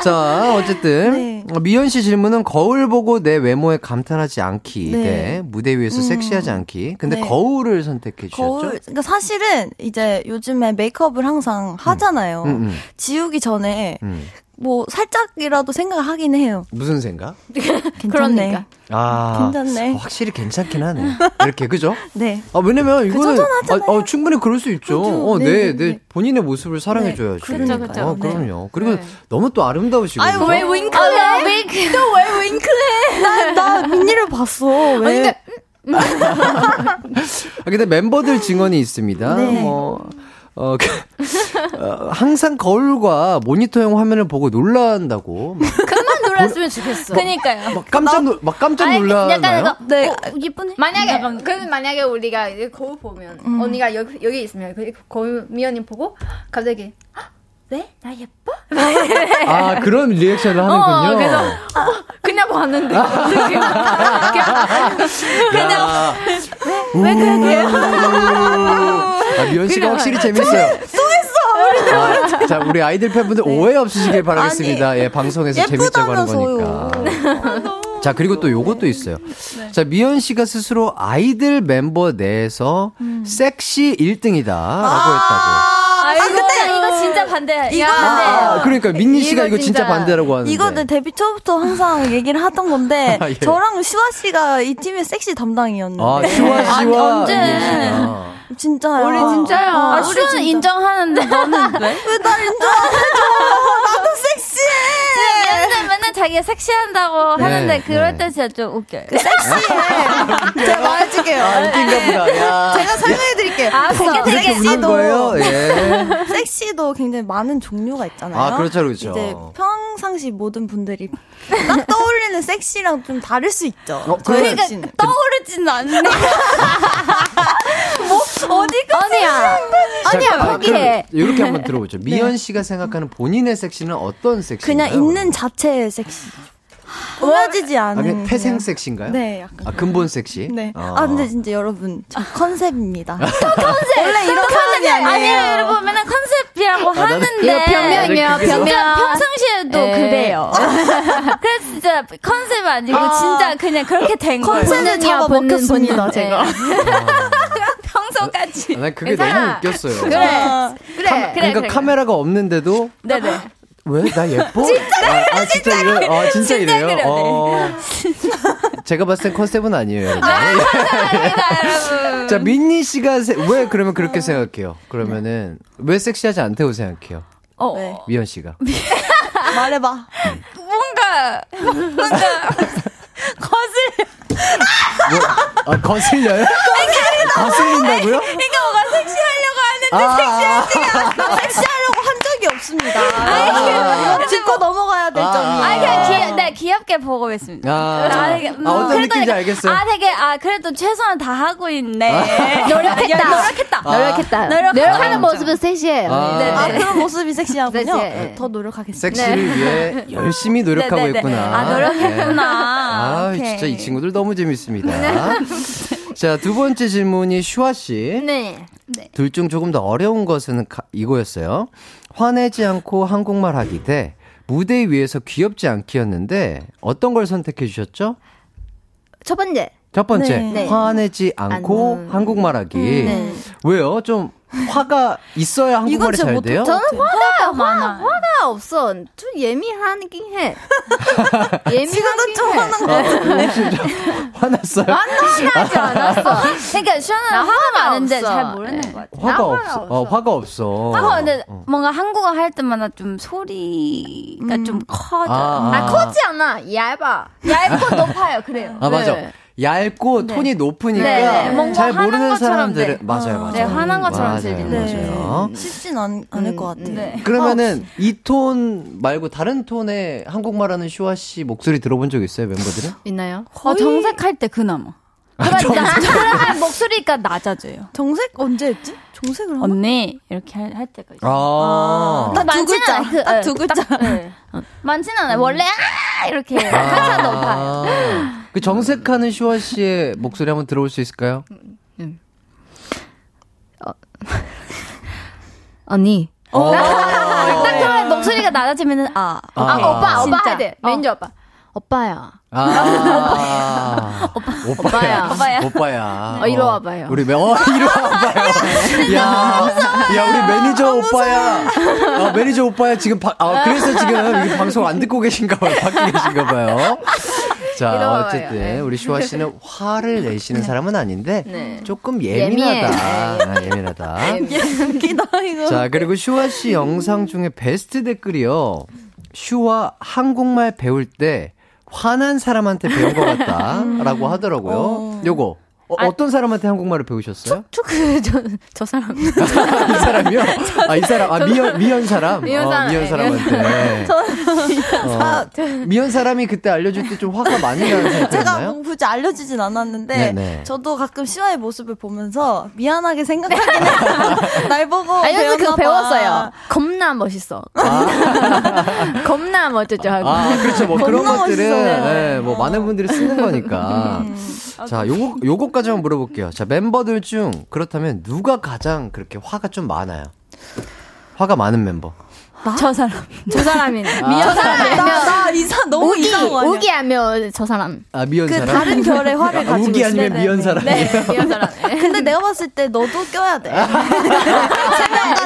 자, 어쨌든 네. 미연 씨 질문은 거울 보고 내 외모에 감탄하지 않기 네. 네. 무대 위에서 섹시하지 않기. 근데 네. 거울을 선택해 주셨죠? 거울, 그러니까 사실은 이제 요즘에 메이크업을 항상 하잖아요. 지우기 전에 뭐 살짝이라도 생각을 하긴 해요. 무슨 생각? 그러니까. 아, 괜찮네. 확실히 괜찮긴 하네. 이렇게 그죠? 네. 아 왜냐면 이거는 충분히 그럴 수 있죠. 그렇죠. 네. 본인의 모습을 사랑해줘야죠. 네. 그렇죠. 그럼요. 그리고 네. 너무 또 아름다우시고. 아유 왜 윙크해? 또 왜 윙크해? 나 민니를 봤어. 왜? 근데 멤버들 증언이 있습니다. 네. 항상 거울과 모니터용 화면을 보고 놀란다고. 그만 놀랐으면 좋겠어. 그니까요. 막 깜짝 놀라나요? 약간 네. 예쁘네. 만약에 우리가 거울 보면 언니가 여기 있으면 거울 미연이 보고 갑자기 왜? 나 예뻐? 아 그런 리액션을 하는군요. 그래서 그냥 봤는데 그냥 왜 그래요? 아, 미연 씨가 확실히 재밌어요. 쏘했어. 자, 우리 아이들 팬분들 네. 오해 없으시길 바라겠습니다. 아니, 예, 방송에서 재밌다고 하는 거니까. 자, 그리고 또 요것도 있어요. 네. 자, 미연 씨가 스스로 아이들 멤버 내에서 섹시 1등이다라고 했다고. 근데 이거 진짜 반대야. 그러니까 민니 씨가 이거 진짜 반대라고 하는데. 이거는 데뷔 초부터 항상 얘기를 하던 건데 예. 저랑 슈아 씨가 이 팀의 섹시 담당이었는데. 아, 슈아 씨와 언제? 진짜요. 우리 진짜요. 슈는 진짜. 인정하는데 너는 왜? 왜 날 인정해줘. 나도 섹시해. 미연쌤 맨날 자기가 섹시한다고 네, 하는데 그럴 때 진짜 좀 웃겨요. 섹시해. 제가 말해줄게요. 웃긴가 보다. 제가 설명해드릴게요. 섹시도. 예. 섹시도 굉장히 많은 종류가 있잖아요. 아 그렇죠. 이제 평상시 모든 분들이 딱 떠올리는 섹시랑 좀 다를 수 있죠. 그러니까 떠오르지는 않네. 어디가 아니야 거기에 이렇게 한번 들어보죠. 미연 씨가 생각하는 본인의 섹시는 어떤 섹시인가요? 그냥 있는 자체의 섹시. 오해지지 않은 태생 섹시인가요? 네, 약간. 아 근본 섹시. 네. 아 근데 진짜 여러분 저 컨셉입니다. 컨셉 원래 이런 컨셉이 아니에요. 여러분 맨날 컨셉이라고 하는데 변명이에요. 평상시에도 그래요. 그래서 진짜 컨셉 아니고 진짜 그냥 그렇게 된 거예요. 컨셉은 잡아먹혔습니다 제가. 평소까지. 난 그게 너무 웃겼어요. 그러니까 카메라가 없는데도. 네네. 왜? 나 예뻐? 진짜 이래요? 그래요, 네. 제가 봤을 땐 컨셉은 아니에요, 여러분. 여러분. 자, 민니 씨가 왜 그러면 그렇게 생각해요? 그러면은, 왜 섹시하지 않다고 생각해요? 네. 미연 씨가. 말해봐. 뭔가. 거슬려요? 거슬린다고요? 그러니까 뭐가 섹시하려고 하는데 섹시하려고 한 적이 없습니다. 짚고 넘어가야 될 점이에요. 그냥 귀엽게 보고 있습니다. 어떤 느낌인지 알겠어요. 그래도 최선을 다하고 있네. 노력하는 모습은 섹시해요. 그런 모습이 섹시하군요. 더 노력하겠습니다. 섹시를 위해 열심히 노력하고 있구나. 노력했구나. 진짜 이 친구들 너무 재밌습니다. 자, 두 번째 질문이 슈아 씨. 네. 둘 중 조금 더 어려운 것은 이거였어요. 화내지 않고 한국말 하기 대 무대 위에서 귀엽지 않기였는데 어떤 걸 선택해 주셨죠? 첫 번째. 첫 번째, 네. 화내지 않고 한국말하기. 네. 왜요? 좀 화가 있어야 한국말이 잘 돼요? 저는 화가 없어. 좀 예민하긴 해. 예민하긴 좀 화난 거 같은데. 화났어요? 화나지 않았어. 그러니까 슈아는 화가 많은데 잘 모르는 것 같아. 화가 없어. 화가 없어. 화가 근데 뭔가 한국어 할 때마다 좀 소리가 좀 커져. 커지 않아. 얇고 높아요. 그래요. 아, 맞아. 얇고 톤이 높으니까 잘 모르는 사람들은 맞아요. 네, 화난 것처럼 들리는 쉽진 않을 것 같아요. 네. 그러면은 이 톤 말고 다른 톤의 한국말하는 슈화 씨 목소리 들어본 적 있어요, 멤버들은? 있나요? 정색할 때 그나마. 그러니까 사람의 목소리가 낮아져요. 정색 언제 했지? 정색을 하나? 언니 이렇게 할 때가 있어요. 딱 두 글자. 많지는 않아요. 원래 이렇게 한참 높아요. 그 정색하는 슈화 씨의 목소리 한번 들어볼 수 있을까요? 언니. 딱 목소리가 낮아지면은 오빠 해야 돼. 매니저 오빠. 오빠야. 오빠야. 이리 와봐요. 이리 와봐요. 야, 우리 매니저 오빠야. 매니저 오빠야 지금 그래서 지금 이 방송 안 듣고 계신가봐요. 밖에 계신가봐요. 자, 어쨌든 우리 슈화 씨는 화를 내시는 사람은 아닌데 조금 예민하다. 예민하다. 이거. 자, 그리고 슈화 씨 영상 중에 베스트 댓글이요. 슈화 한국말 배울 때 화난 사람한테 배운 것 같다라고 하더라고요. 요거 어떤 사람한테 한국말을 배우셨어요? 저 사람. 이 사람이요? 이 사람. 미연 사람. 미연 사람한테. 미연 사람이 그때 알려줄 때 좀 화가 많이 나는 상태였나요? 제가 굳이 알려주진 않았는데 저도 가끔 슈화의 모습을 보면서 미안하게 생각하긴 해요. 날 보고 배웠나 봐. 배웠어요. 겁나 멋있어. 겁나 멋졌죠. 그렇죠. 뭐 그런 것들은 뭐 많은 분들이 쓰는 거니까. 자, 요거까지 한번 물어볼게요. 자, 멤버들 중 그렇다면 누가 가장 그렇게 화가 좀 많아요? 화가 많은 멤버. 나? 저 사람이네. 미연 사람이면 너무 이상한 거 아니야? 우기 아니면 저 사람. 미연 사람. 다른 결의 화를 가지고. 우기 아니면 미연 사람. 네, 미연 사람. 근데 내가 봤을 때 너도 껴야 돼.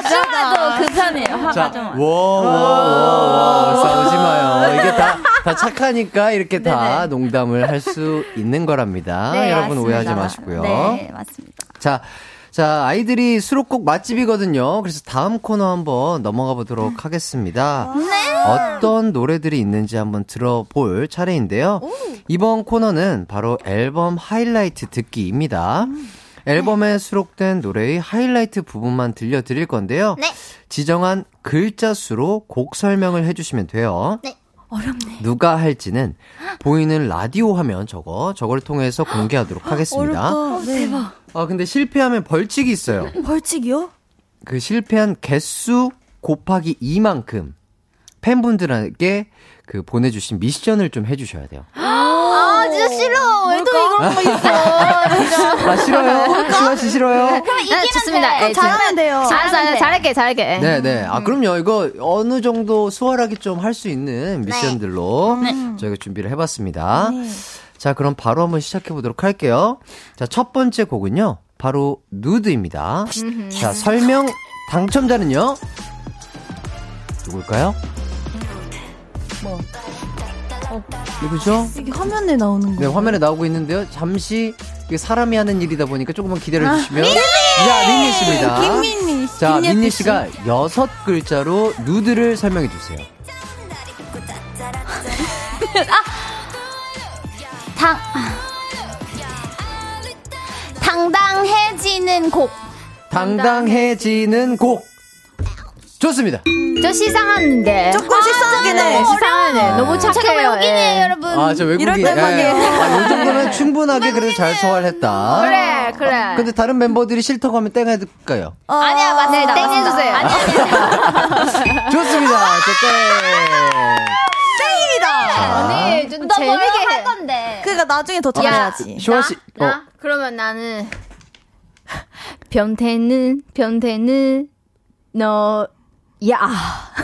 슈화도 그 편이에요. 화가 좀. 와, 싸우지 마요. 이게 다 착하니까 이렇게 다 농담을 할 수 있는 거랍니다. 네, 여러분 맞습니다. 오해하지 마시고요. 네, 맞습니다. 자, 아이들이 수록곡 맛집이거든요. 그래서 다음 코너 한번 넘어가 보도록 하겠습니다. 네. 어떤 노래들이 있는지 한번 들어볼 차례인데요. 이번 코너는 바로 앨범 하이라이트 듣기입니다. 앨범에 수록된 노래의 하이라이트 부분만 들려드릴 건데요. 네. 지정한 글자 수로 곡 설명을 해주시면 돼요. 네. 어렵네. 누가 할지는 보이는 라디오 화면 저걸 통해서 공개하도록 하겠습니다. 어렵다. 대박. 근데 실패하면 벌칙이 있어요. 벌칙이요? 그 실패한 개수 곱하기 2만큼 팬분들에게 그 보내주신 미션을 좀 해주셔야 돼요. 진짜 싫어. 왜 또 이런 거 있어. 싫어요? 슈화 씨 싫어요? 그럼 이기면 돼. 잘하면 돼요. 잘할게. 네네. 그럼요. 이거 어느 정도 수월하게 좀 할 수 있는 미션들로 저희가 준비를 해봤습니다. 자, 그럼 바로 한번 시작해보도록 할게요. 자, 첫 번째 곡은요. 바로 누드입니다. 자, 설명 당첨자는요. 누굴까요? 누구죠? 이게 화면에 나오는 거예요. 네, 화면에 나오고 있는데요. 잠시 이게 사람이 하는 일이다 보니까 조금만 기다려 주시면. 민니 씨입니다. 김민니. 자, 민니 씨가 6글자로 누드를 설명해 주세요. 당당해지는 곡. 좋습니다. 저 시상하는데. 조금 시상하긴 해. 시상하네. 너무 착해요. 외국인이에요, 여러분. 저 외국인. 이럴 때만 해요. 이 정도면 충분하게 그래도 잘 소화했다. 그래. 근데 다른 멤버들이 싫다고 하면 땡 해둘까요? 아니야, 맞아요. 땡 해주세요. 아니야. 좋습니다. 땡입니다. 좀 재밌게 할 건데. 그러니까 나중에 더 잘해야지. 슈화씨. 그러면 나는 변태는 너. 야.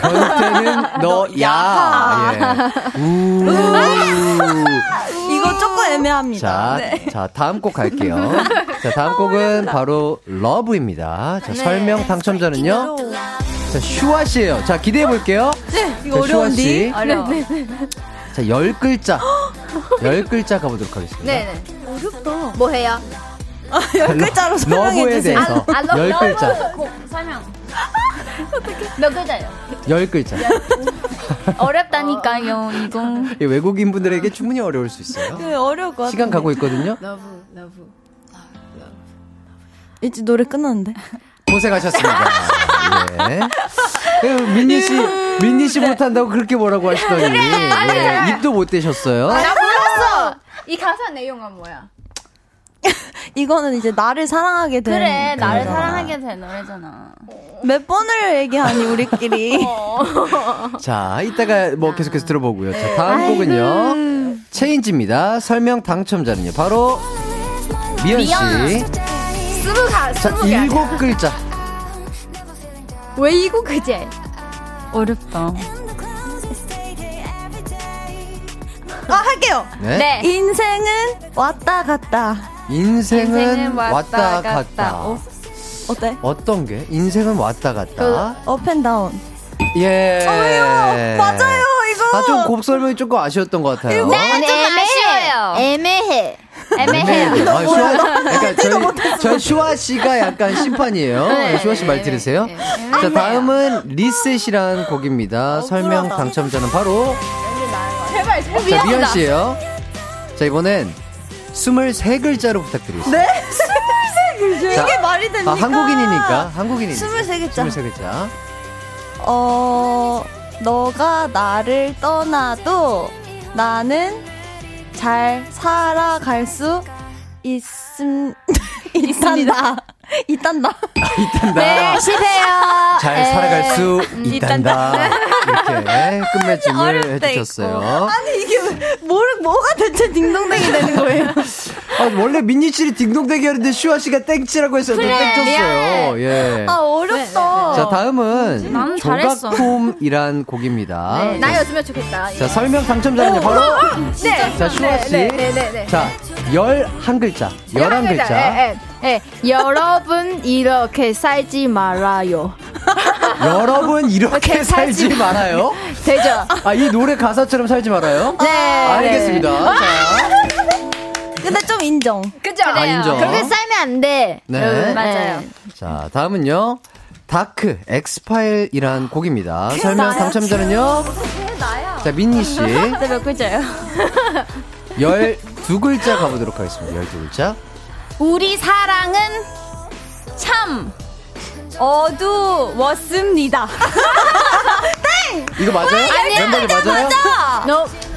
변태는 너야. 예. 이거 조금 애매합니다. 자, 네. 자, 다음 곡 갈게요. 자, 다음 곡은 바로 러브입니다. 자, 네. 설명 당첨자는요. 자, 슈화 씨예요. 자, 기대해 볼게요. 네, 이거 어려운데. 어려워. 네, 네, 네. 자, 10글자. 10글자 가보도록 하겠습니다. 네, 네. 어렵다. 뭐 해요? 10글자로 설명해 주세요. 아, 러브에 대해서. 10글자. 설명. 몇 글자요? 10글자. 어렵다니까요, 이거. 외국인 분들에게 충분히 어려울 수 있어요. 네, 어려울 것 같아요. 시간 가고 있거든요. 러브. 이제 노래 끝났는데. 고생하셨습니다. 예. 민니 씨, 민니 씨 못한다고 그렇게 뭐라고 하시더니. 예, 입도 못 떼셨어요. 나 몰랐어! 이 가사 내용은 뭐야? 이거는 이제 나를 사랑하게 된 그래 나를 노래잖아. 사랑하게 된 노래잖아. 몇 번을 얘기하니 우리끼리. 자, 이따가 뭐 계속해서 들어보고요. 자, 다음 아이고. 곡은요 체인지입니다. 설명 당첨자는요 바로 미연씨. 20가 자 7글자. 왜 7글자 어렵다. 아, 할게요. 네. 네. 인생은 왔다 갔다. 인생은 왔다 갔다. 어때? 어떤 게? 인생은 왔다 갔다. 업앤다운. 예. 어, 왜요? 맞아요, 이거. 아, 좀 곡 설명이 조금 아쉬웠던 것 같아요. 네, 좀 아쉬워요. 애매해요. 그러니까 저희 슈화 씨가 약간 심판이에요. 네, 슈화 씨 말 들으세요. 네. 자, 다음은 리셋이라는 곡입니다. 설명 부러워. 당첨자는 바로. 자, 미연 씨예요. 자, 이번엔 23글자로 부탁드리겠습니다. 네? 23글자? 자, 이게 말이 됩니까? 아, 한국인이니까. 23글자. 너가 나를 떠나도 나는 잘 살아갈 수 있단다. 있단다. 네, 실패요. 잘 살아갈 수 있단다. 이렇게 끝맺음을 해주셨어요. 아니, 이게 뭐가 대체 딩동댕이 되는 거예요? 아, 원래 민니 씨를 딩동댕이 하는데 슈아 씨가 땡치라고 해서 그래, 땡쳤어요. 예. 아, 어렵다. 자, 다음은 조각품이란 곡입니다. 네, 나였으면 좋겠다. 예. 자, 설명 당첨자는요 바로. 네. 자, 슈아 씨. 네. 자, 11글자. 11글자. 네, 여러분 이렇게 살지 말아요. 여러분 이렇게 살지 말아요? 되죠. 아, 이 노래 가사처럼 살지 말아요? 네. 알겠습니다. 근데 좀 인정. 그죠? 아, 인정. 그렇게 살면 안 돼. 네. 여러분, 맞아요. 네. 자, 다음은요. 다크 엑스파일이란 곡입니다. 설명 당첨자는요. 자, 민니 씨. 네, 몇 글자요? 12글자 가보도록 하겠습니다. 12글자. 우리 사랑은 참 어두웠습니다. 땡! 이거 맞아요? 멤버들 맞아요?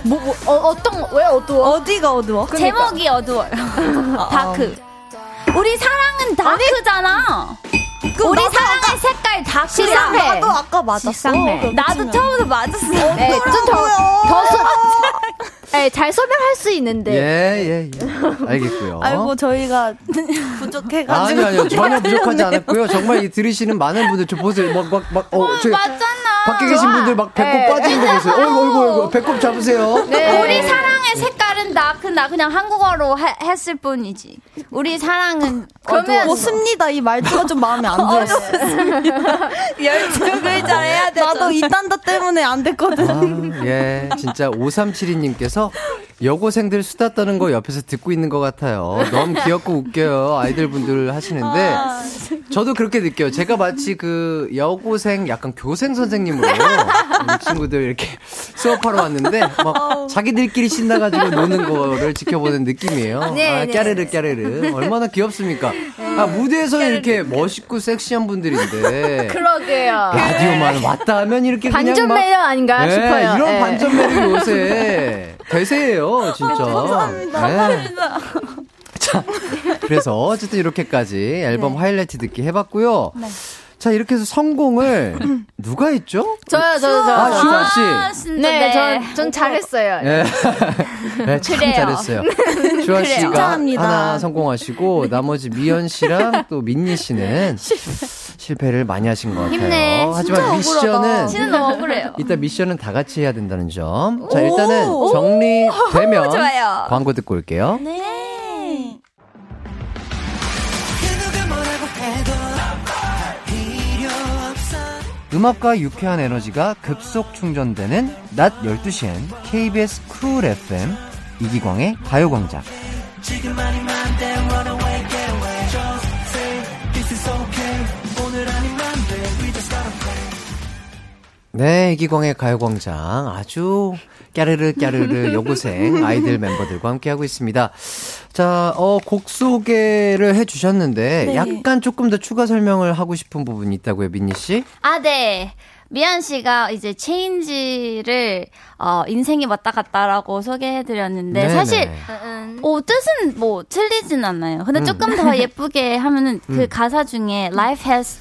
맞아. 왜 어두워? 어디가 어두워? 그러니까. 제목이 어두워요. 다크. 우리 사랑은 다크잖아. 그 우리 사랑의 색깔 다크야. 나도 아까 맞았어. 나도 처음부터 맞았어. 네, 좀 더 잘 설명할 수 있는데. 예. 알겠고요. 아이고, 저희가 부족해가지고. 아니요. 전혀 부족하지 않았고요. 정말 이 들으시는 많은 분들 저 보세요. 맞잖아. 밖에 계신 분들 막 배꼽 빠지는 거 보세요. 어이구. 배꼽 잡으세요. 네. 우리 사랑의 색깔은 나 그냥 한국어로 했을 뿐이지. 우리 사랑은 그러면 웃습니다. 이 말투가 좀 마음에 안 들었어. 12글자 해야 돼. 나도 이딴다 때문에 안 됐거든. 아, 예, 진짜 5372님께서 여고생들 수다 떠는 거 옆에서 듣고 있는 것 같아요. 너무 귀엽고 웃겨요. 아이들 분들 하시는데 저도 그렇게 느껴요. 제가 마치 그 여고생 약간 교생 선생님으로 친구들 이렇게 수업하러 왔는데 막 자기들끼리 신나가지고 노는 거를 지켜보는 느낌이에요. 네, 아, 깨르르. 얼마나 귀엽습니까? 아, 무대에서는 이렇게 멋있고 섹시한 분들인데. 그러게요. 라디오만 왔다 하면 이렇게 반전 그냥 막 매력 아닌가 싶어요. 네, 이런 반전 매력이 요새 대세예요, 진짜. 감사합니다. 네. 자, 그래서 어쨌든 이렇게까지 앨범 하이라이트 듣기 해봤고요. 네. 자, 이렇게 해서 성공을 누가 했죠? 저요. 아, 슈화 씨. 네, 전 잘했어요. 네. 네, 참 잘했어요. 슈화 씨가 칭찬합니다. 하나 성공하시고 나머지 미연 씨랑 또 민니 씨는 실패를 많이 하신 것 같아요. 힘내. 하지만 미션은 너무 억울해요. 일단 미션은 다 같이 해야 된다는 점. 자, 일단은 정리되면 광고 듣고 올게요. 네. 음악과 유쾌한 에너지가 급속 충전되는 낮 12시엔 KBS 쿨 FM 이기광의 가요광장. 네, 이기광의 가요광장 아주 까르르 까르르 여고생 아이들 멤버들과 함께하고 있습니다. 자, 곡 소개를 해주셨는데 네. 약간 조금 더 추가 설명을 하고 싶은 부분이 있다고요, 민니 씨? 아, 네. 미연 씨가 이제 체인지를 인생이 왔다 갔다라고 소개해드렸는데 네네. 사실 뜻은 뭐 틀리진 않아요. 근데 조금 더 예쁘게 하면은 그 가사 중에 Life has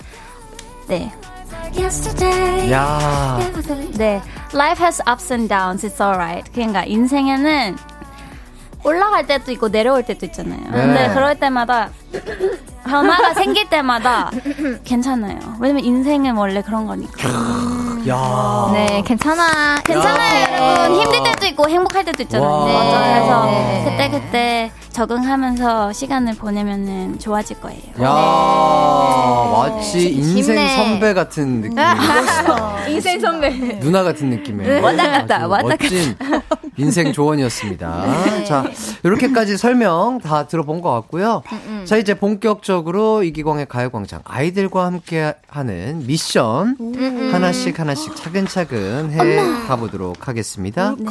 Life has ups and downs. It's alright. 그러니까 인생에는 올라갈 때도 있고 내려올 때도 있잖아요. 네. 근데 그럴 때마다 변화가 생길 때마다 괜찮아요. 왜냐면 인생은 원래 그런 거니까. 야. 네, 괜찮아요, 여러분. 힘들 때도 있고 행복할 때도 있잖아요. 네. 그래서 그때 적응하면서 시간을 보내면은 좋아질 거예요. 야, 네. 마치 인생 선배 같은 느낌. 인생 선배. 누나 같은 느낌에. 왔다 갔다. 인생 조언이었습니다. 네. 자, 이렇게까지 설명 다 들어본 것 같고요. 자, 이제 본격적으로 이기광의 가요광장 아이들과 함께하는 미션 하나씩 차근차근 해 가보도록 하겠습니다. 네.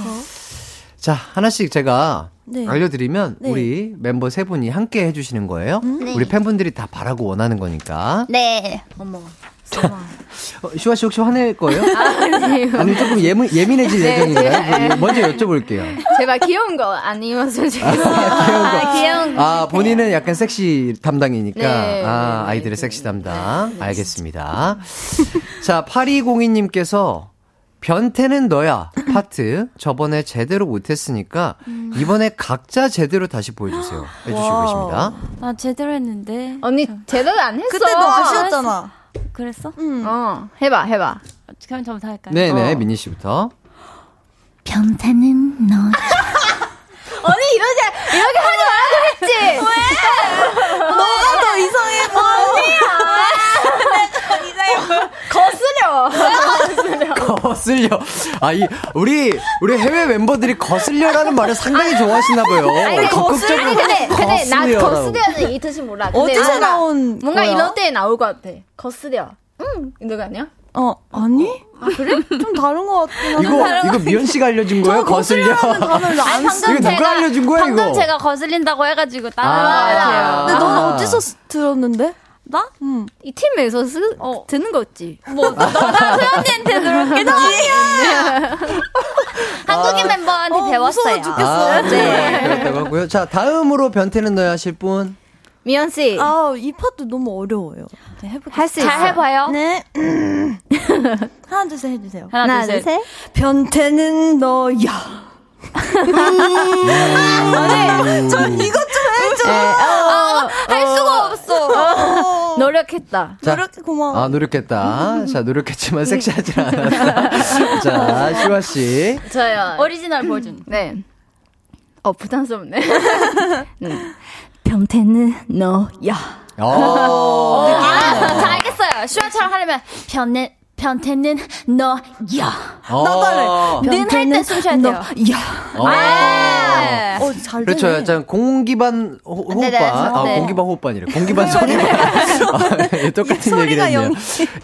자, 하나씩 제가 알려드리면 우리 멤버 세 분이 함께 해주시는 거예요. 우리 팬분들이 다 바라고 원하는 거니까. 네. 어머. 슈화 씨 혹시 화낼 거예요? 아니면 조금 예민해질 예정인가요? 먼저 여쭤볼게요. 제발 귀여운 거 안 입었으면 좋겠어요. 귀여운 거. 아, 본인은 약간 섹시 담당이니까. 네. 아, 아이들의 섹시 담당. 네. 알겠습니다. 자, 8202님께서 변태는 너야 파트 저번에 제대로 못했으니까 이번에 각자 제대로 다시 보여주세요. 해주시고 계십니다. 나 제대로 했는데. 언니 제대로 안 했어. 그때 너 아쉬웠잖아. 그랬어? 응. 해봐. 그럼 저부터 할까요? 네네, 민니 씨부터. 변태는 너. 언니 이렇게 하지 말라고 했지. 왜? 너가 더 이상해 보여. 언니야. 이상해 보여. 거슬려. 아, 우리 해외 멤버들이 거슬려라는 말을 상당히 좋아하시나 봐요. 아니, 적극적으로. 근데 나 거슬려는 이 뜻이 몰라. 근데 어디서 나온? 뭔가 이런 때에 나올 것 같아. 거슬려. 이거 아니야? 아니? 아, 그래? 좀 다른 것 같긴. 이거 미연 씨가 알려준 거예요? 거슬려. 이거 누가 알려준 거야 이거? 방금 제가 거슬린다고 해가지고 따라한 것 같아요. 근데 너는 어디서 들었는데? 나? 응. 이 팀에서 듣는 거였지. 뭐, 너랑 소연이한테 들었겠지. 한국인 멤버한테 배웠어요. 무서워 죽겠어. 네. 그렇다고 하고요. 자, 다음으로 변태는 너야 하실 분. 미연씨. 이 파트 너무 어려워요. 할 수 있어요. 잘 해봐요. 네. 하나, 둘, 셋 해주세요. 하나, 둘, 셋. 변태는 너야. 아니, 저 이것 좀 해줘. 할 수가 없어. 노력했다. 자, 고마워. 아, 노력했다. 자, 노력했지만 섹시하진 않았다. 자, 슈화 씨. 저요. 오리지널 버전. 네. 부담스럽네. 네. 변태는 너야. 자, 알겠어요. 슈화처럼 하려면 변태는 너야. 나도 는 할 때 숨 쉬어야 돼요. 야. 잘 되네. 그렇죠. 약간 공기반 호흡반. 공기반 호흡반이래. 공기반 소리반. 똑같은 얘기를 했네요.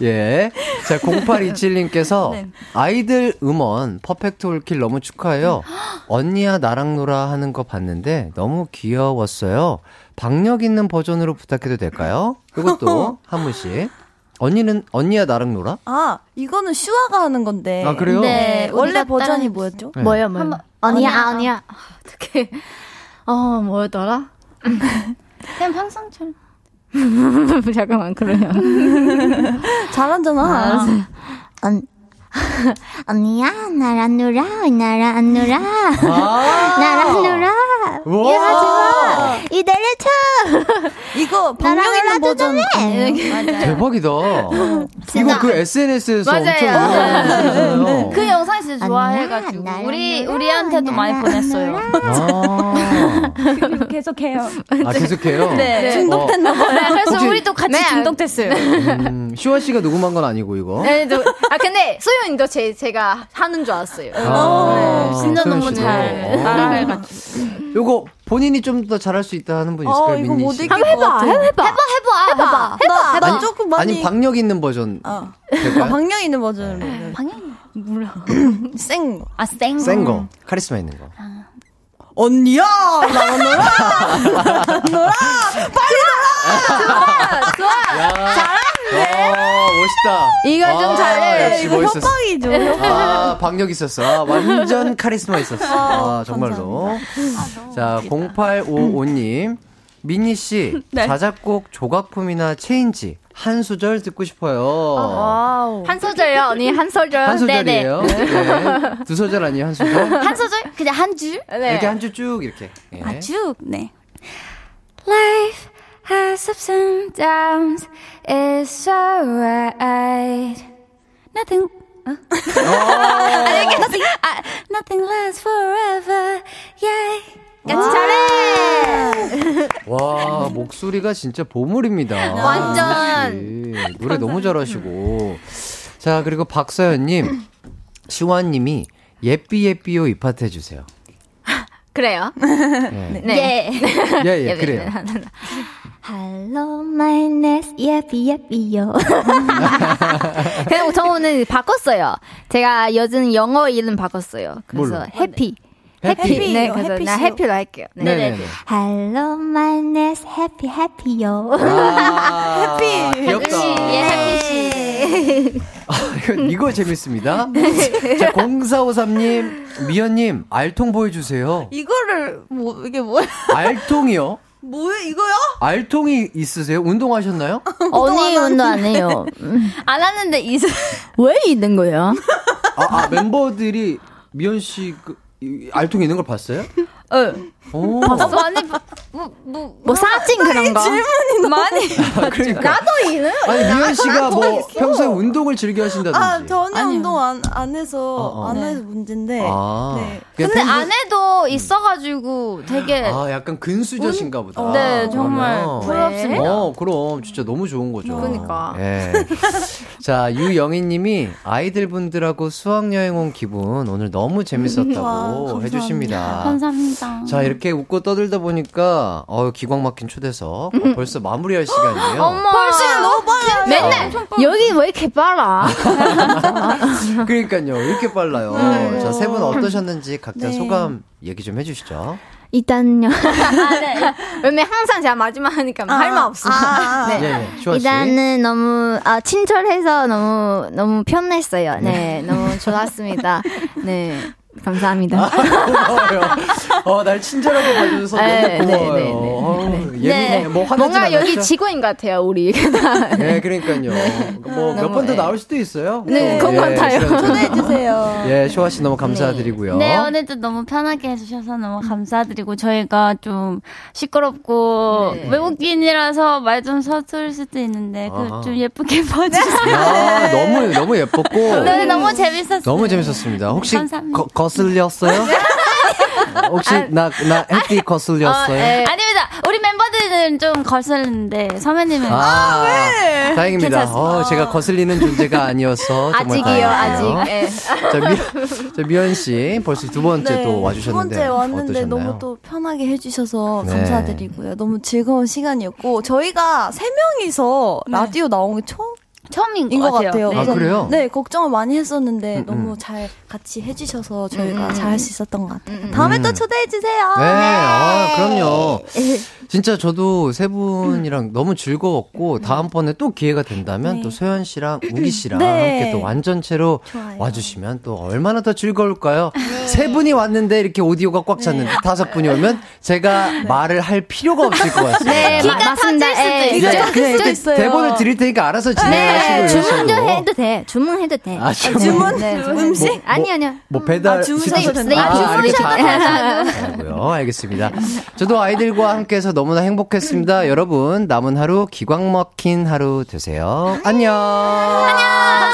예. 자, 0827님께서 네. 아이들 음원 퍼펙트 올킬 너무 축하해요. 언니야 나랑 놀아 하는 거 봤는데 너무 귀여웠어요. 박력 있는 버전으로 부탁해도 될까요? 이것도 한문 씨. 언니야 나랑 놀아? 아, 이거는 슈화가 하는 건데. 아, 그래요? 네. 원래 버전이 뭐였죠? 네. 뭐야. 언니야. 어떻게. 뭐였더라? 그냥 평상처럼. 잠깐만, 그러면. 잘하잖아. 알았어요. 언니야, 나랑 놀아, 나랑 놀아. 나랑 놀아. 와! 이 내려쳐. 이거 방영이나 버전. 맞아요. 대박이다. 이거 그 SNS에서 맞아요. 엄청 많아요. 그 영상 진짜 좋아해가지고 우리한테도 많이 보냈어요. 아. 계속해요. 아 계속해요. 네. 중독됐나 봐요. 그래서 우리도 같이 중독됐어요. 슈화 씨가 녹음한 건 아니고 이거. 네. 아 근데 소연이도 제가 하는 줄 알았어요. 아. 네. 진짜 너무 잘 따라해가지고. 요거 본인이 좀 더 잘할 수 있다 하는 분 있을까요? 이거 민니 씨? 한번 해봐. 난 조금 많이 아니 박력 있는 버전. 어. 박력 있는 버전. 박력 몰라. 센 거. 아 센 거. 카리스마 있는 거. 아. 언니야 나 놀아 빨리 놀아. 좋아. 잘하네. 멋있다. 이걸 좀 잘해. 이거 협박이죠. 아 박력 있었어. 아, 완전 카리스마 있었어. 아, 정말로. 아, 자 0855님 민니 씨 네. 자작곡 조각품이나 체인지 한 소절 듣고 싶어요. 아, 한 소절요? 언니 한 소절. 한 소절이에요? 네. 네. 두 소절 아니에요? 한 소절? 한 소절? 그냥 한 줄? 네. 이렇게 한 줄 쭉 이렇게. 네. 아, 쭉? 네. Life has ups and downs. It's alright. Nothing. 어? Nothing lasts forever. Yeah. 같이 잘해! 와, 목소리가 진짜 보물입니다. 완전! 노래 너무 잘하시고. 자, 그리고 박서연님, 시완님이 예삐예삐요 입하트 해주세요. 그래요. 네. 네. 예, 그래요. Hello, my name is 예삐예삐요. 그리고 저는 바꿨어요. 제가 요즘 영어 이름 바꿨어요. 그래서 뭘로? 해피. 해피. 네, 그래서 해피 나 해피로 할게요. 네. Hello, my name is Happy, Happy요. 아, 해피. 귀엽다. 해피씨. 이거 재밌습니다. 자, 0453님, 미연님, 알통 보여주세요. 이거를, 뭐, 이게 뭐야? 알통이요? 뭐예요? 이거요? 알통이 있으세요? 운동하셨나요? 언니 운동 안 해요. 안 하는데, 왜 있는 거예요? 멤버들이, 미연씨, 알통 있는 걸 봤어요? 응. 어. 봤어. 많이 뭐 사진 그런 거. 질문이 많이. 그러니까. 나도 있는. 아니 미연 씨가 뭐 평소에 운동을 즐겨 하신다든지. 아 저는 아니요. 운동 안 해서 안 해서 네. 문제인데. 아. 네. 근데 안 해도 있어가지고 되게. 아 약간 근수저신가 보다. 네 정말 부럽습니다. 그럼 진짜 너무 좋은 거죠. 그러니까. 예. 자 유영희님이 아이들 분들하고 수학 여행 온 기분 오늘 너무 재밌었다고 와, 해주십니다. 감사합니다. 자 이렇게 웃고 떠들다 보니까 기광 막힌 초대석 벌써 마무리할 시간이에요. 엄마 벌써 너무 빨라. 맨날 여기 왜 이렇게 빨라? 그러니까요, 왜 이렇게 빨라요. 자, 세 분 어떠셨는지 각자 네. 소감 얘기 좀 해주시죠. 일단요. 왜냐면 항상 제가 마지막 하니까 할 말 없어요. 네. 일단은 너무 친절해서 너무 편했어요. 네, 너무 좋았습니다. 네. 감사합니다. 고마워요. 날 친절하게 봐주셔서 너무 고마워요. 예민해. 뭐 뭔가 여기 직원인 것 같아요, 우리. 네, 그러니까요. 뭐 몇 번 더 나올 수도 있어요. 네, 그런 것 같아요. 초대해주세요. 예, 쇼아 씨 너무 감사드리고요. 네, 오늘도 너무 편하게 해주셔서 너무 감사드리고 저희가 좀 시끄럽고 외국인이라서 말 좀 서툴 수도 있는데 좀 예쁘게 봐주세요. 아, 너무 예뻤고. 네, 너무 재밌었어요. 너무 재밌었습니다. 혹시 감사합니다. 거슬렸어요? 혹시 나 해피 거슬렸어요? 아닙니다. 우리 멤버들은 좀 거슬렸는데 선배님은 왜? 다행입니다. 제가 거슬리는 존재가 아니어서 정말 다행이에요. 아직. 미연 씨 벌써 두 번째 또 와주셨는데 두 번째 왔는데 어떠셨나요? 너무 또 편하게 해주셔서 감사드리고요. 너무 즐거운 시간이었고 저희가 세 명이서 라디오 나온 게 처음인 것 같아요. 네. 아, 그래요? 네, 걱정을 많이 했었는데 너무 잘 같이 해주셔서 저희가 잘할 수 있었던 것 같아요. 다음에 또 초대해주세요. 네. 그럼요. 진짜 저도 세 분이랑 너무 즐거웠고 다음번에 또 기회가 된다면 또 소연 씨랑 우기 씨랑 함께 또 완전체로 와주시면 또 얼마나 더 즐거울까요? 세 분이 왔는데 이렇게 오디오가 꽉 찼는데 다섯 분이 오면 제가 말을 할 필요가 없을 것 같습니다. 네, 기가 맞습니다. 기가 터질 수도 있어요. 대본을 드릴 테니까 알아서 진행해 네, 주문도 해도 돼. 주문해도 돼. 아, 주문? 네, 주문? 음식? 뭐, 아니요. 뭐 배달? 주문해도 된다고요. 알겠습니다. 저도 아이들과 함께해서 너무나 행복했습니다. 여러분 남은 하루 기광 먹힌 하루 되세요. 안녕. 안녕.